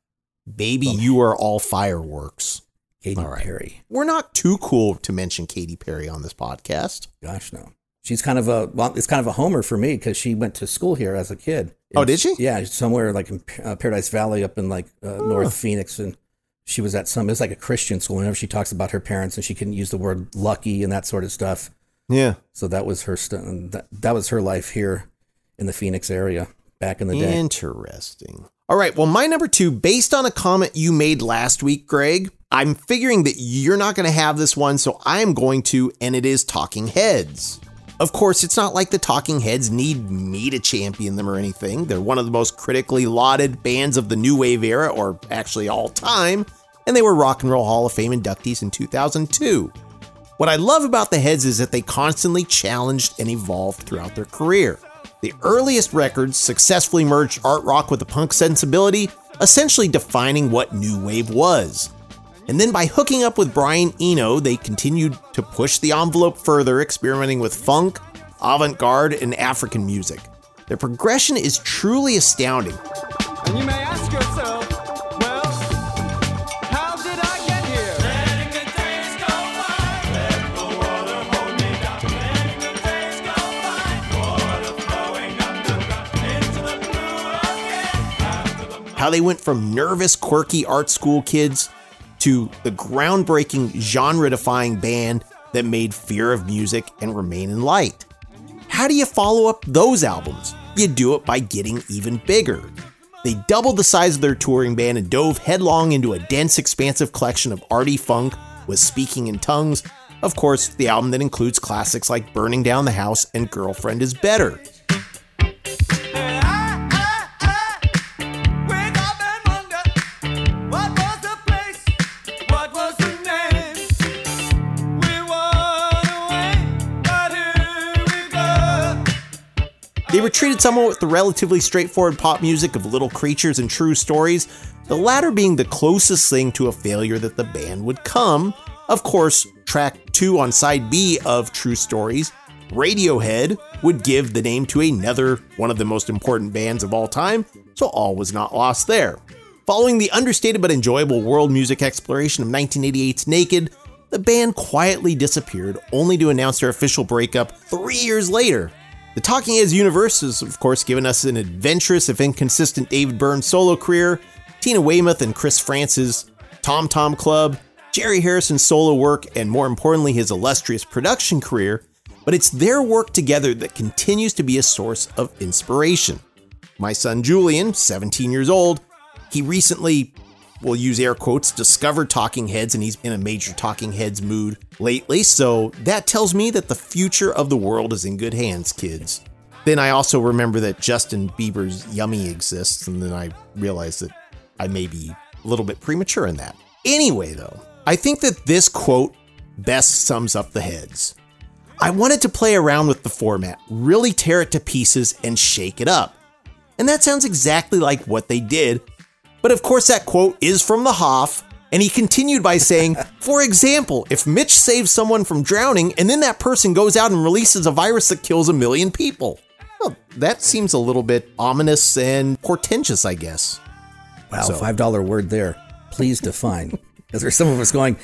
Baby, oh. You Are All Fireworks. Katy right. Perry. We're not too cool to mention Katy Perry on this podcast. Gosh, no. She's kind of a, well, it's kind of a homer for me because she went to school here as a kid. It's, oh, did she? Yeah. Somewhere like in Paradise Valley up in like uh, oh. North Phoenix. And she was at some, it's like a Christian school. Whenever she talks about her parents and she couldn't use the word lucky and that sort of stuff. Yeah. So that was her st- that, that was her life here in the Phoenix area back in the day. Interesting. All right. Well, my number two, based on a comment you made last week, Greg, I'm figuring that you're not going to have this one, so I'm going to, and it is Talking Heads. Of course, it's not like the Talking Heads need me to champion them or anything. They're one of the most critically lauded bands of the New Wave era, or actually all time, and they were Rock and Roll Hall of Fame inductees in two thousand two. What I love about the Heads is that they constantly challenged and evolved throughout their career. The earliest records successfully merged art rock with a punk sensibility, essentially defining what new wave was. And then by hooking up with Brian Eno, they continued to push the envelope further, experimenting with funk, avant-garde, and African music. Their progression is truly astounding. And you may ask yourself, how they went from nervous, quirky art school kids to the groundbreaking, genre-defying band that made Fear of Music and Remain in Light. How do you follow up those albums? You do it by getting even bigger. They doubled the size of their touring band and dove headlong into a dense, expansive collection of arty funk with Speaking in Tongues, of course, the album that includes classics like Burning Down the House and Girlfriend is Better. They retreated somewhat with the relatively straightforward pop music of Little Creatures and True Stories, the latter being the closest thing to a failure that the band would come. Of course, track two on side B of True Stories, Radiohead, would give the name to another one of the most important bands of all time, so all was not lost there. Following the understated but enjoyable world music exploration of nineteen eighty-eight's Naked, the band quietly disappeared, only to announce their official breakup three years later. The Talking Heads universe has, of course, given us an adventurous, if inconsistent, David Byrne solo career, Tina Weymouth and Chris Francis, Tom Tom Club, Jerry Harrison's solo work, and more importantly, his illustrious production career, but it's their work together that continues to be a source of inspiration. My son Julian, seventeen years old, he recently, we'll use air quotes, discovered Talking Heads, and he's in a major Talking Heads mood lately, so that tells me that the future of the world is in good hands, kids. Then I also remember that Justin Bieber's Yummy exists, and then I realized that I may be a little bit premature in that. Anyway, though, I think that this quote best sums up the Heads. I wanted to play around with the format, really tear it to pieces and shake it up. And that sounds exactly like what they did. But of course, that quote is from the Hoff, and he continued by saying, for example, if Mitch saves someone from drowning and then that person goes out and releases a virus that kills a million people. Well, that seems a little bit ominous and portentous, I guess. Wow, so. five dollar word there. Please define. Because there's some of us going,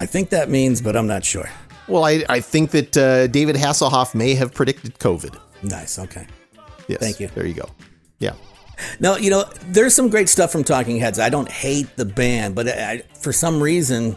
I think that means, but I'm not sure. Well, I, I think that uh, David Hasselhoff may have predicted COVID. Nice. Okay. Yes. Thank you. There you go. Yeah. No, you know, there's some great stuff from Talking Heads. I don't hate the band, but I, for some reason,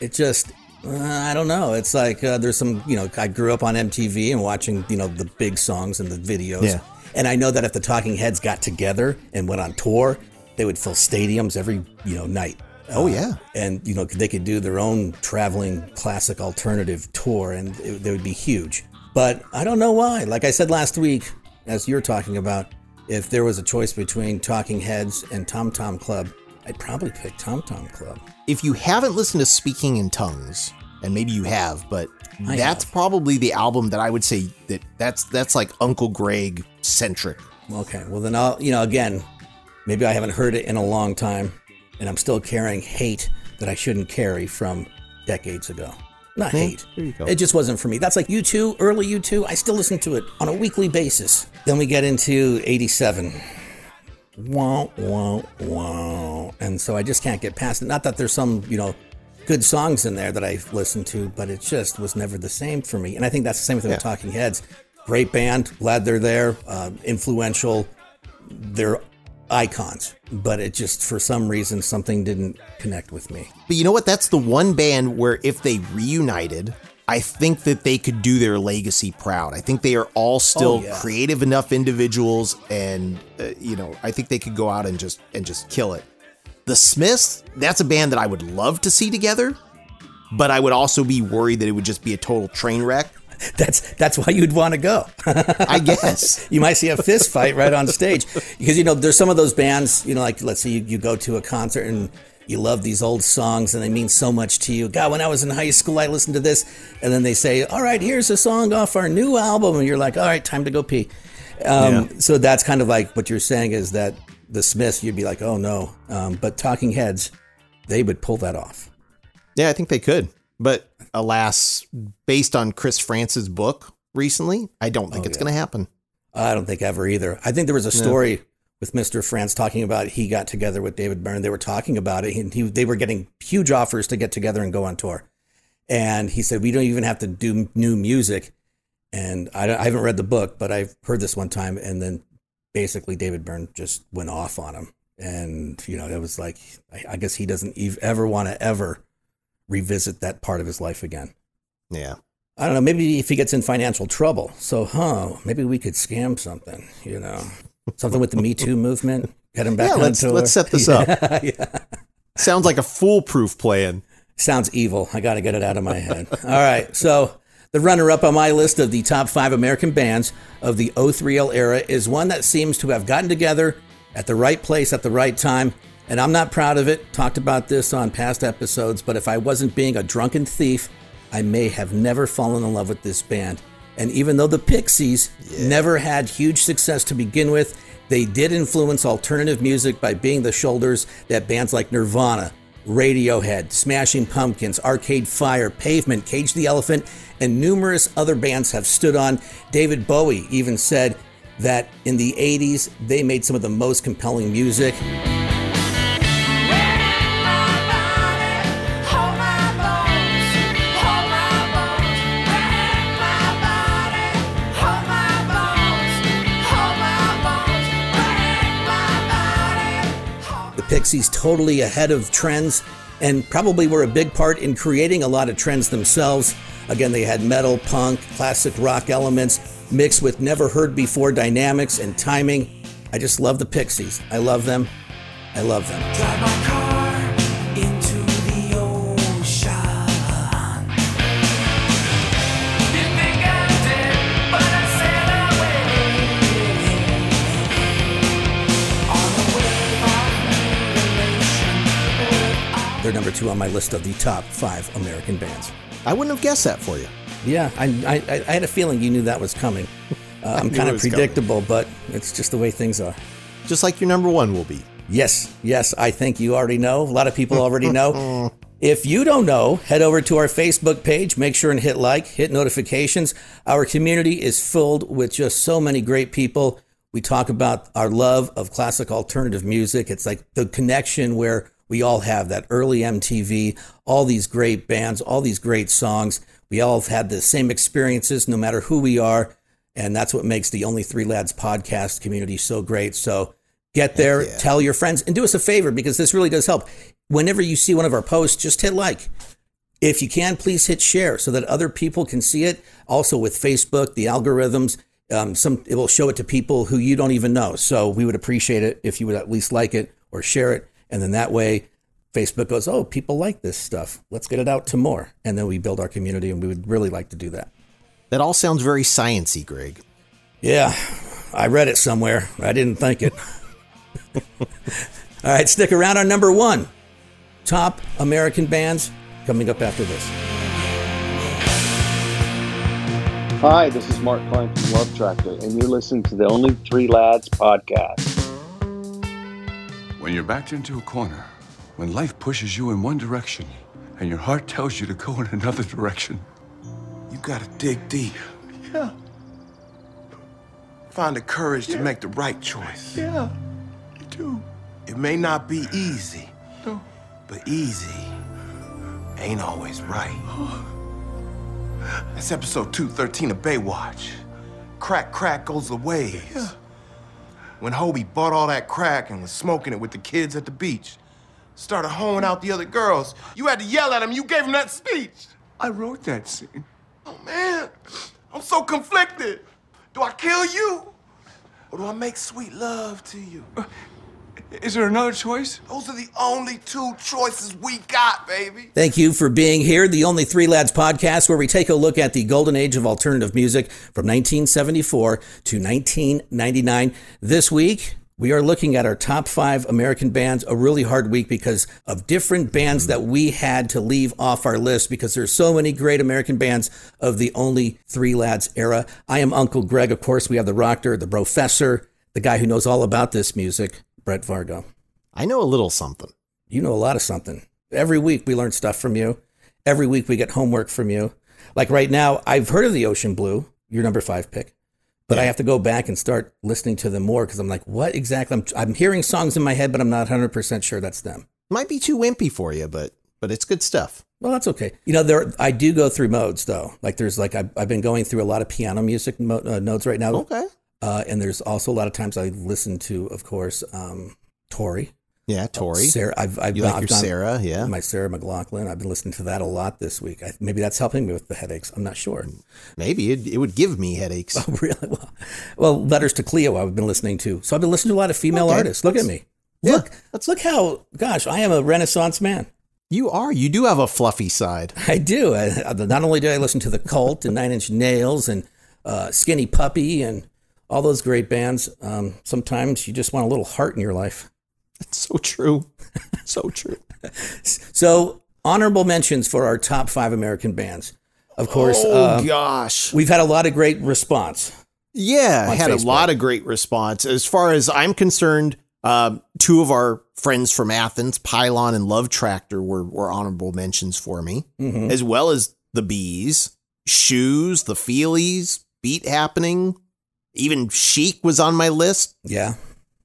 it just, uh, I don't know. It's like uh, there's some, you know, I grew up on M T V and watching, you know, the big songs and the videos. Yeah. And I know that if the Talking Heads got together and went on tour, they would fill stadiums every, you know, night. Oh, yeah. Uh, and, you know, they could do their own traveling classic alternative tour, and it, they would be huge. But I don't know why. Like I said last week, as you're talking about, if there was a choice between Talking Heads and Tom Tom Club, I'd probably pick Tom Tom Club. If you haven't listened to Speaking in Tongues, and maybe you have, but I that's have. probably the album that I would say that that's, that's like Uncle Greg centric. Okay. Well, then I'll, you know, again, maybe I haven't heard it in a long time. And I'm still carrying hate that I shouldn't carry from decades ago. Not well, hate. There you go. It just wasn't for me. That's like U two, early U two. I still listen to it on a weekly basis. Then we get into eighty-seven. Wah, wah, wah. And so I just can't get past it. Not that there's some, you know, good songs in there that I've listened to, but it just was never the same for me. And I think that's the same thing yeah. with Talking Heads. Great band. Glad they're there. Uh, influential. They're icons, but it just, for some reason, something didn't connect with me. But you know what? That's the one band where if they reunited, I think that they could do their legacy proud. I think they are all still oh, yeah. creative enough individuals, and uh, you know, I think they could go out and just and just kill it. The Smiths, that's a band that I would love to see together, but I would also be worried that it would just be a total train wreck. That's that's why you'd want to go. I guess. You might see a fist fight right on stage. Because, you know, there's some of those bands, you know, like, let's say you, you go to a concert and you love these old songs and they mean so much to you. God, when I was in high school, I listened to this. And then they say, all right, here's a song off our new album. And you're like, all right, time to go pee. Um, yeah. So that's kind of like what you're saying is that the Smiths, you'd be like, oh, no. Um, but Talking Heads, they would pull that off. Yeah, I think they could. But alas, based on Chris Francis' book recently, I don't think oh, it's yeah. going to happen. I don't think ever either. I think there was a story no. with Mister France talking about he got together with David Byrne. They were talking about it, and he, they were getting huge offers to get together and go on tour. And he said, we don't even have to do new music. And I, I haven't read the book, but I've heard this one time. And then basically David Byrne just went off on him. And, you know, it was like, I, I guess he doesn't ever want to ever revisit that part of his life again. Yeah. I don't know. Maybe if he gets in financial trouble. So, huh, maybe we could scam something, you know, something with the Me Too movement. Get him back. Yeah, let's, let's set this yeah, up. Yeah. Sounds like a foolproof plan. Sounds evil. I got to get it out of my head. All right. So the runner up on my list of the top five American bands of the oh three L era is one that seems to have gotten together at the right place at the right time. And I'm not proud of it. Talked about this on past episodes, but if I wasn't being a drunken thief, I may have never fallen in love with this band. And even though the Pixies yeah. never had huge success to begin with, they did influence alternative music by being the shoulders that bands like Nirvana, Radiohead, Smashing Pumpkins, Arcade Fire, Pavement, Cage the Elephant, and numerous other bands have stood on. David Bowie even said that in the eighties, they made some of the most compelling music. Pixies totally ahead of trends and probably were a big part in creating a lot of trends themselves. Again, they had metal, punk, classic rock elements mixed with never heard before dynamics and timing. I just love the Pixies. I love them. I love them. Drive my car into the ocean. You think I did, but I sailed away. On the wave of revelation. They're number two on my list of the top five American bands. I wouldn't have guessed that for you. Yeah, I, I, I had a feeling you knew that was coming. Uh, I'm kind of predictable, coming. But it's just the way things are. Just like your number one will be. Yes, yes, I think you already know. A lot of people already know. If you don't know, head over to our Facebook page. Make sure and hit like, hit notifications. Our community is filled with just so many great people. We talk about our love of classic alternative music. It's like the connection where we all have that early M T V, all these great bands, all these great songs. We all have had the same experiences, no matter who we are. And that's what makes the Only Three Lads podcast community so great. So get there, yeah. Tell your friends, and do us a favor, because this really does help. Whenever you see one of our posts, just hit like. If you can, please hit share so that other people can see it. Also with Facebook, the algorithms, um, some it will show it to people who you don't even know. So we would appreciate it if you would at least like it or share it. And then that way, Facebook goes, oh, people like this stuff. Let's get it out to more. And then we build our community, and we would really like to do that. That all sounds very science-y, Greg. Yeah, I read it somewhere. I didn't think it. All right, stick around on number one. Top American bands coming up after this. Hi, this is Mark Klein from Love Tractor, and you're listening to the Only Three Lads podcast. When you're backed into a corner, when life pushes you in one direction and your heart tells you to go in another direction, you gotta dig deep. Yeah. Find the courage yeah. to make the right choice. Yeah. You do. It may not be easy. No. But easy ain't always right. That's episode two thirteen of Baywatch. Crack, crack goes the waves. Yeah. When Hobie bought all that crack and was smoking it with the kids at the beach, started hoeing out the other girls, you had to yell at him, you gave him that speech. I wrote that scene. Oh, man, I'm so conflicted. Do I kill you? Or do I make sweet love to you? Uh, is there another choice? Those are the only two choices we got, baby. Thank you for being here. The Only Three Lads podcast, where we take a look at the golden age of alternative music from nineteen seventy-four to nineteen ninety-nine. This week, we are looking at our top five American bands, a really hard week because of different bands that we had to leave off our list because there's so many great American bands of the Only Three Lads era. I am Uncle Greg. Of course, we have the Rocker, the Professor, the guy who knows all about this music, Brett Vargo. I know a little something. You know a lot of something. Every week we learn stuff from you. Every week we get homework from you. Like right now, I've heard of The Ocean Blue, your number five pick. But yeah. I have to go back and start listening to them more because I'm like, what exactly? I'm, I'm hearing songs in my head, but I'm not one hundred percent sure that's them. Might be too wimpy for you, but but it's good stuff. Well, that's okay. You know, there I do go through modes, though. Like there's like I've, I've been going through a lot of piano music mo- uh, nodes right now. Okay. Uh, and there's also a lot of times I listen to, of course, um, Tori. Yeah, Tori. Uh, Sarah, I've, I've, you like I've your done Sarah, yeah. My Sarah McLachlan. I've been listening to that a lot this week. I, maybe that's helping me with the headaches. I'm not sure. Maybe it, it would give me headaches. Oh, really? Well, well, Letters to Cleo I've been listening to. So I've been listening to a lot of female okay. artists. Look that's, at me. Yeah, look. Let's look how, gosh, I am a Renaissance man. You are. You do have a fluffy side. I do. I, not only do I listen to The Cult and Nine Inch Nails and uh, Skinny Puppy and all those great bands, um, sometimes you just want a little heart in your life. That's so true. So true. So honorable mentions for our top five American bands. Of course. Oh, um, gosh. We've had a lot of great response. Yeah, I had Facebook. a lot of great response. As far as I'm concerned, uh, two of our friends from Athens, Pylon and Love Tractor, were, were honorable mentions for me, mm-hmm. as well as the Bees, Shoes, the Feelies, Beat Happening. Even Chic was on my list. Yeah.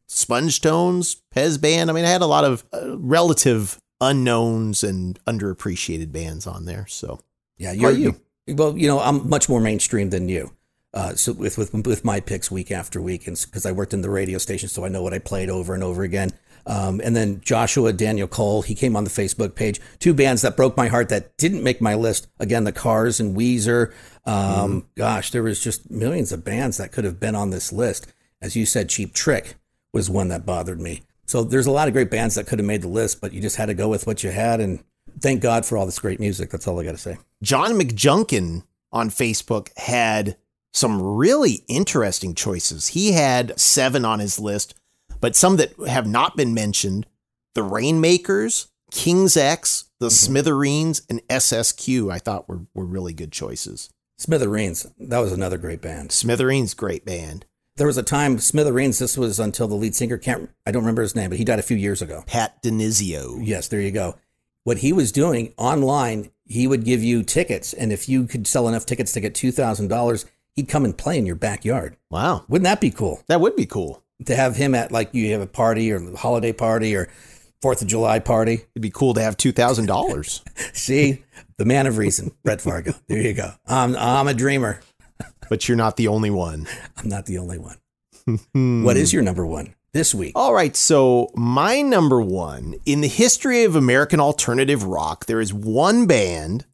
Sponge Tones, Pez Band. I mean, I had a lot of uh, relative unknowns and underappreciated bands on there. So, yeah, you're, you. Well, you know, I'm much more mainstream than you. uh, so with, with with my picks week after week, and because I worked in the radio station, so I know what I played over and over again. Um, and then Joshua Daniel Cole, he came on the Facebook page. Two bands that broke my heart that didn't make my list. Again, The Cars and Weezer. Um, mm. Gosh, there was just millions of bands that could have been on this list. As you said, Cheap Trick was one that bothered me. So there's a lot of great bands that could have made the list, but you just had to go with what you had. And thank God for all this great music. That's all I got to say. John McJunkin on Facebook had some really interesting choices. He had seven on his list, but some that have not been mentioned: the Rainmakers, King's X, the mm-hmm. Smithereens, and S S Q, I thought were, were really good choices. Smithereens, that was another great band. Smithereens, great band. There was a time, Smithereens, this was until the lead singer, can't, I don't remember his name, but he died a few years ago. Pat DiNizio. Yes, there you go. What he was doing online, he would give you tickets, and if you could sell enough tickets to get two thousand dollars, he'd come and play in your backyard. Wow. Wouldn't that be cool? That would be cool. To have him at, like, you have a party or a holiday party or Fourth of July party. It'd be cool to have two thousand dollars. See, the man of reason, Brett Vargo. There you go. I'm, I'm a dreamer. But you're not the only one. I'm not the only one. What is your number one this week? All right. So my number one, in the history of American alternative rock, there is one band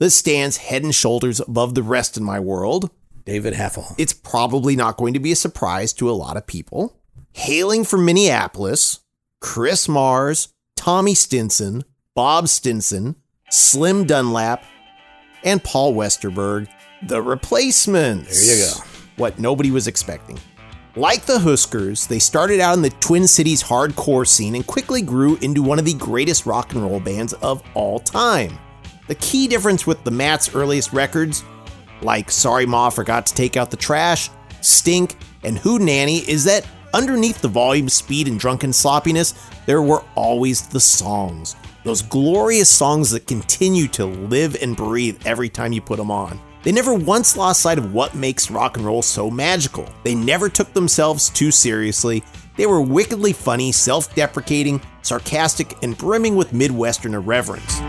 that stands head and shoulders above the rest in my world. David Hasselhoff. It's probably not going to be a surprise to a lot of people. Hailing from Minneapolis, Chris Mars, Tommy Stinson, Bob Stinson, Slim Dunlap, and Paul Westerberg, The Replacements. There you go. What nobody was expecting. Like the Huskers, they started out in the Twin Cities hardcore scene and quickly grew into one of the greatest rock and roll bands of all time. The key difference with the Mat's earliest records, like Sorry Ma Forgot to Take Out the Trash, Stink, and Who Nanny, is that underneath the volume, speed, and drunken sloppiness, there were always the songs. Those glorious songs that continue to live and breathe every time you put them on. They never once lost sight of what makes rock and roll so magical. They never took themselves too seriously. They were wickedly funny, self-deprecating, sarcastic, and brimming with Midwestern irreverence.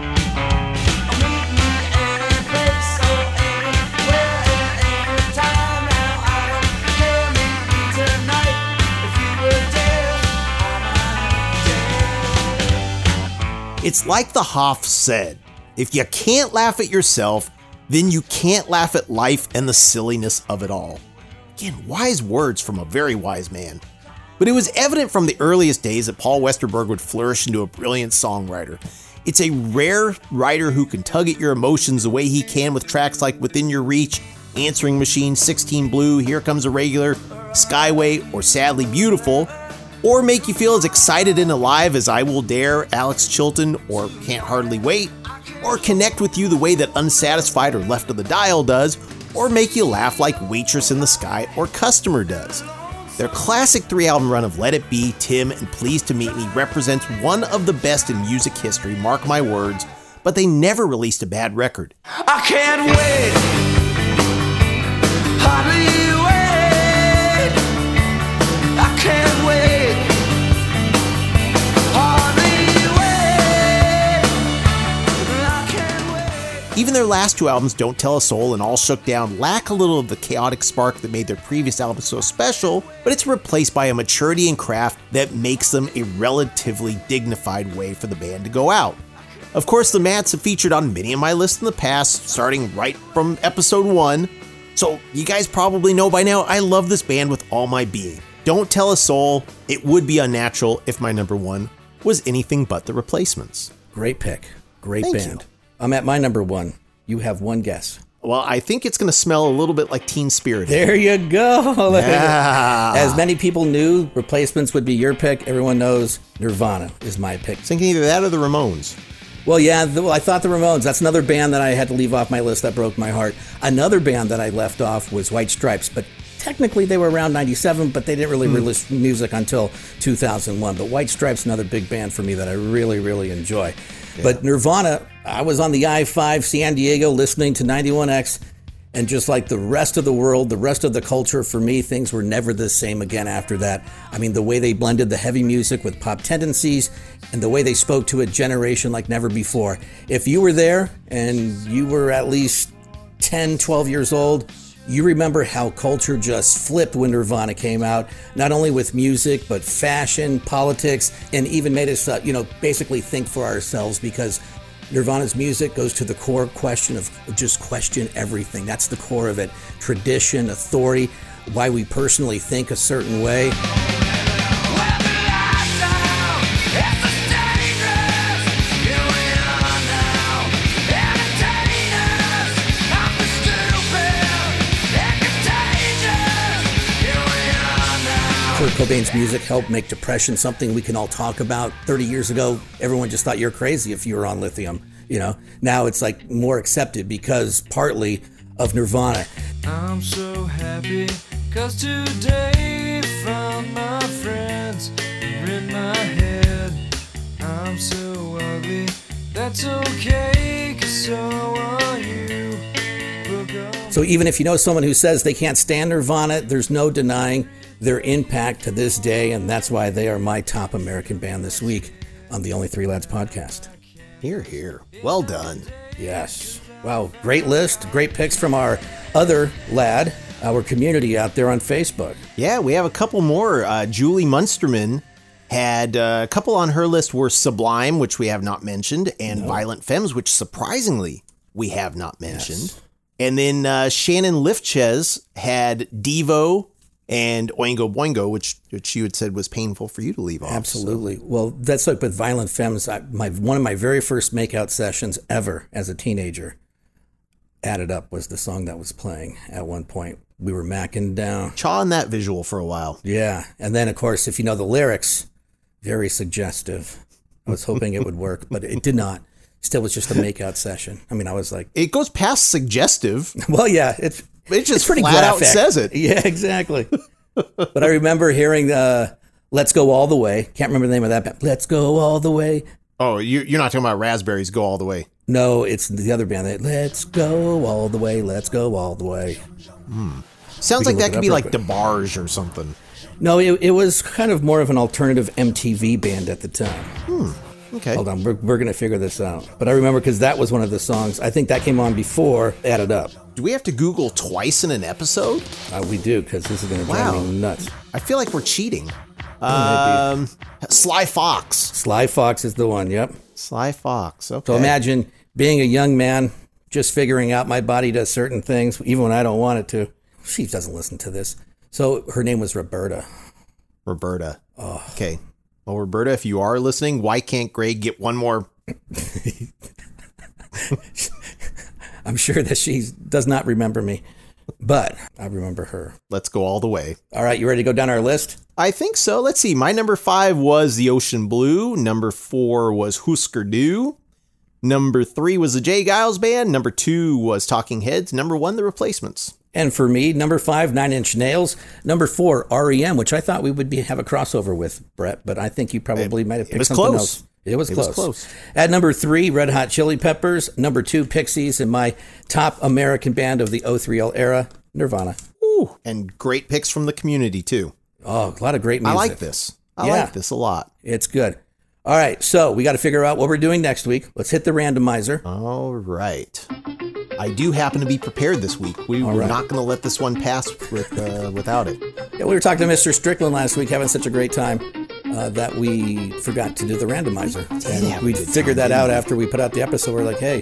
It's like the Hoff said, if you can't laugh at yourself, then you can't laugh at life and the silliness of it all. Again, wise words from a very wise man. But it was evident from the earliest days that Paul Westerberg would flourish into a brilliant songwriter. It's a rare writer who can tug at your emotions the way he can with tracks like Within Your Reach, Answering Machine, sixteen Blue, Here Comes a Regular, Skyway, or Sadly Beautiful, or make you feel as excited and alive as I Will Dare, Alex Chilton, or Can't Hardly Wait, or connect with you the way that Unsatisfied or Left of the Dial does, or make you laugh like Waitress in the Sky or Customer does. Their classic three-album run of Let It Be, Tim, and Pleased to Meet Me represents one of the best in music history, mark my words, but they never released a bad record. I can't wait, hardly wait, I can't wait. Even their last two albums, Don't Tell a Soul and All Shook Down, lack a little of the chaotic spark that made their previous albums so special, but it's replaced by a maturity and craft that makes them a relatively dignified way for the band to go out. Of course, the Mats have featured on many of my lists in the past, starting right from episode one, so you guys probably know by now I love this band with all my being. Don't Tell a Soul, it would be unnatural if my number one was anything but The Replacements. Great pick. Great Thank band. You. I'm at my number one. You have one guess. Well, I think it's going to smell a little bit like Teen Spirit. There you go. Yeah. As many people knew, Replacements would be your pick. Everyone knows Nirvana is my pick. Thinking either that or the Ramones. Well, yeah, the, well, I thought the Ramones. That's another band that I had to leave off my list that broke my heart. Another band that I left off was White Stripes, but technically they were around ninety-seven, but they didn't really mm. release music until two thousand one. But White Stripes, another big band for me that I really, really enjoy. Yeah. But Nirvana, I was on the I five San Diego listening to ninety-one X, and just like the rest of the world, the rest of the culture, for me, things were never the same again after that. I mean, the way they blended the heavy music with pop tendencies and the way they spoke to a generation like never before. If you were there and you were at least ten, twelve years old, You remember how culture just flipped when Nirvana came out, not only with music, but fashion, politics, and even made us, uh, you know, basically think for ourselves, because Nirvana's music goes to the core question of just question everything. That's the core of it. Tradition, authority, why we personally think a certain way. Kurt Cobain's music helped make depression something we can all talk about. thirty years ago, everyone just thought you're crazy if you were on lithium, you know? Now it's like more accepted because partly of Nirvana. I'm so happy because today found my friends in my head. I'm so ugly, that's okay, cause so are you. So even if you know someone who says they can't stand Nirvana, there's no denying their impact to this day, and that's why they are my top American band this week on the Only Three Lads podcast. Hear, hear. Well done. Yes. Wow, great list, great picks from our other lad, our community out there on Facebook. Yeah, we have a couple more. Uh, Julie Munsterman had uh, a couple on her list were Sublime, which we have not mentioned, and no. Violent Femmes, which surprisingly we have not mentioned. Yes. And then uh, Shannon Lifchez had Devo, and Oingo Boingo, which which you had said was painful for you to leave off. Absolutely. So. Well, that's like with Violent Femmes. I, my one of my very first makeout sessions ever as a teenager, Added Up was the song that was playing at one point. We were macking down. Chawing that visual for a while. Yeah. And then, of course, if you know the lyrics, very suggestive. I was hoping it would work, but it did not. Still was just a makeout session. I mean, I was like... It goes past suggestive. Well, yeah, it's... It just it's pretty flat graphic. Out says it. Yeah, exactly. But I remember hearing uh, Let's Go All the Way. Can't remember the name of that band. Let's Go All the Way. Oh, you're not talking about Raspberries Go All the Way. No, it's the other band. Let's Go All the Way. Let's Go All the Way. Hmm. Sounds like that could be like DeBarge or something. No, it, it was kind of more of an alternative M T V band at the time. Hmm. Okay. Hold on. We're, we're going to figure this out. But I remember because that was one of the songs. I think that came on before Added Up. Do we have to Google twice in an episode? Uh, we do, because this is going to drive me nuts. I feel like we're cheating. Um, Sly Fox. Sly Fox is the one, yep. Sly Fox, okay. So imagine being a young man, just figuring out my body does certain things, even when I don't want it to. She doesn't listen to this. So her name was Roberta. Roberta. Oh. Okay. Well, Roberta, if you are listening, why can't Greg get one more... I'm sure that she does not remember me, but I remember her. Let's go all the way. All right, you ready to go down our list? I think so. Let's see. My number five was The Ocean Blue. Number four was Husker Du. Number three was the Jay Giles Band. Number two was Talking Heads. Number one, The Replacements. And for me, number five, Nine Inch Nails. Number four, R E M, which I thought we would be have a crossover with, Brett, but I think you probably it, might have picked something close. Else. It was close. It was close. At number three, Red Hot Chili Peppers. Number two, Pixies. And my top American band of the oh three L era, Nirvana. Ooh, and great picks from the community, too. Oh, a lot of great music. I like this. I yeah. like this a lot. It's good. All right, so we got to figure out what we're doing next week. Let's hit the randomizer. All right. I do happen to be prepared this week. We All were right. not going to let this one pass with uh, without it. Yeah, we were talking to Mister Strickland last week, having such a great time. Uh, that we forgot to do the randomizer. And yeah, we figured that out after we put out the episode. We're like, hey,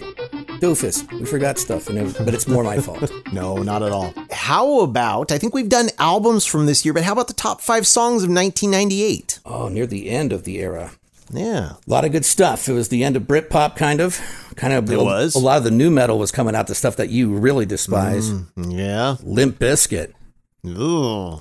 doofus, we forgot stuff. And it was, but it's more my fault. No, not at all. How about, I think we've done albums from this year, but how about the top five songs of nineteen ninety-eight? Oh, near the end of the era. Yeah. A lot of good stuff. It was the end of Britpop, kind of. Kind of. It a, was. A lot of the new metal was coming out, the stuff that you really despise. Mm, yeah. Limp Bizkit. Ooh.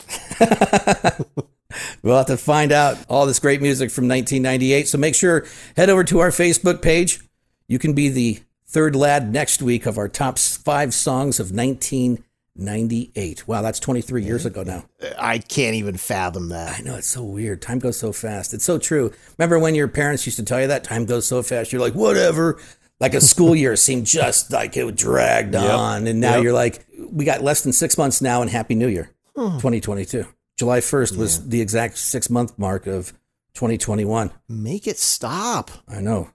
We'll have to find out all this great music from nineteen ninety-eight. So make sure, head over to our Facebook page. You can be the third lad next week of our top five songs of nineteen ninety-eight. Wow, that's twenty-three years ago now. I can't even fathom that. I know, it's so weird. Time goes so fast. It's so true. Remember when your parents used to tell you that? Time goes so fast. You're like, whatever. Like a school year seemed just like it dragged yep. on. And now yep. you're like, we got less than six months now and Happy New Year, hmm. twenty twenty-two. July first was yeah. the exact six-month mark of twenty twenty-one. Make it stop. I know.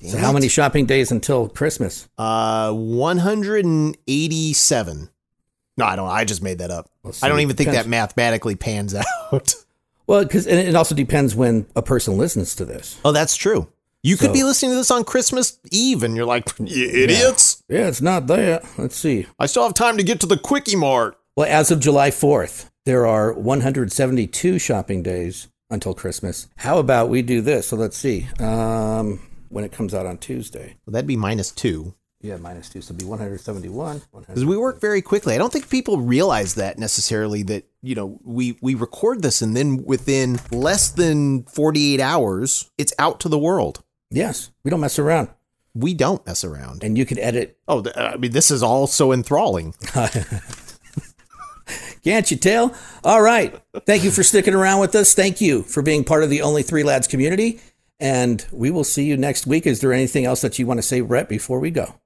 Damn so it. How many shopping days until Christmas? Uh, one hundred eighty-seven. No, I don't. I just made that up. I don't even think that mathematically pans out. Well, because it also depends when a person listens to this. Oh, that's true. You so, could be listening to this on Christmas Eve, and you're like, you idiots. Yeah. yeah, it's not that. Let's see. I still have time to get to the Quickie Mart. Well, as of July fourth, there are one hundred seventy-two shopping days until Christmas. How about we do this? So let's see. Um, when it comes out on Tuesday. Well, that'd be minus two. Yeah, minus two. So it'd be one hundred seventy-one. Because we work very quickly. I don't think people realize that necessarily, that, you know, we, we record this and then within less than forty-eight hours, it's out to the world. Yes. We don't mess around. We don't mess around. And you can edit. Oh, I mean, this is all so enthralling. Can't you tell? All right. Thank you for sticking around with us. Thank you for being part of the Only Three Lads community. And we will see you next week. Is there anything else that you want to say, Brett, before we go?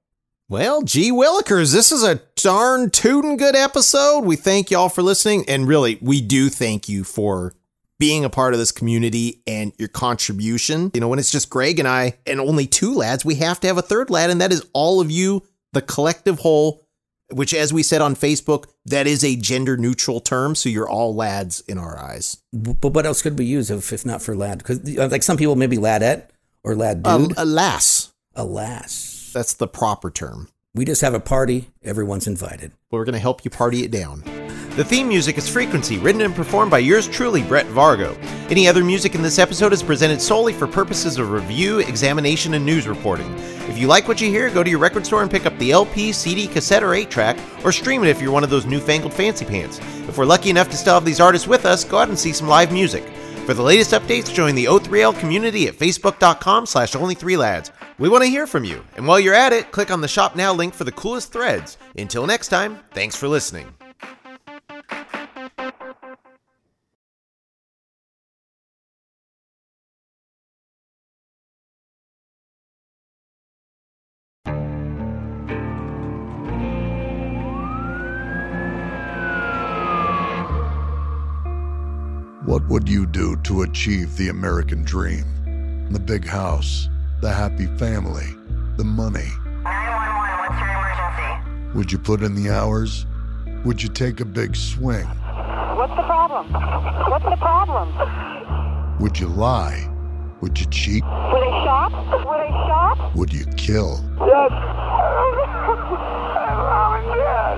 Well, gee willikers, this is a darn tootin' good episode. We thank y'all for listening. And really, we do thank you for being a part of this community and your contribution. You know, when it's just Greg and I and only two lads, we have to have a third lad. And that is all of you, the collective whole, which, as we said on Facebook, that is a gender neutral term. So you're all lads in our eyes. But what else could we use if, if not for lad? Because like some people, maybe ladette or lad dude. Um, alas. Alas. That's the proper term. We just have a party. Everyone's invited. We're going to help you party it down. The theme music is Frequency, written and performed by yours truly, Brett Vargo. Any other music in this episode is presented solely for purposes of review, examination, and news reporting. If you like what you hear, go to your record store and pick up the L P, C D, cassette, or eight-track, or stream it if you're one of those newfangled fancy pants. If we're lucky enough to still have these artists with us, go out and see some live music. For the latest updates, join the O three L community at facebook.com slash only3lads. We want to hear from you. And while you're at it, click on the Shop Now link for the coolest threads. Until next time, thanks for listening. What would you do to achieve the American dream? The big house, the happy family, the money. nine one one, what's your emergency? Would you put in the hours? Would you take a big swing? What's the problem? What's the problem? Would you lie? Would you cheat? Would I shop? Would I shop? Would you kill? Yes. My mom and dad.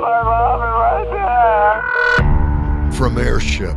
My mom and my dad. From Airship,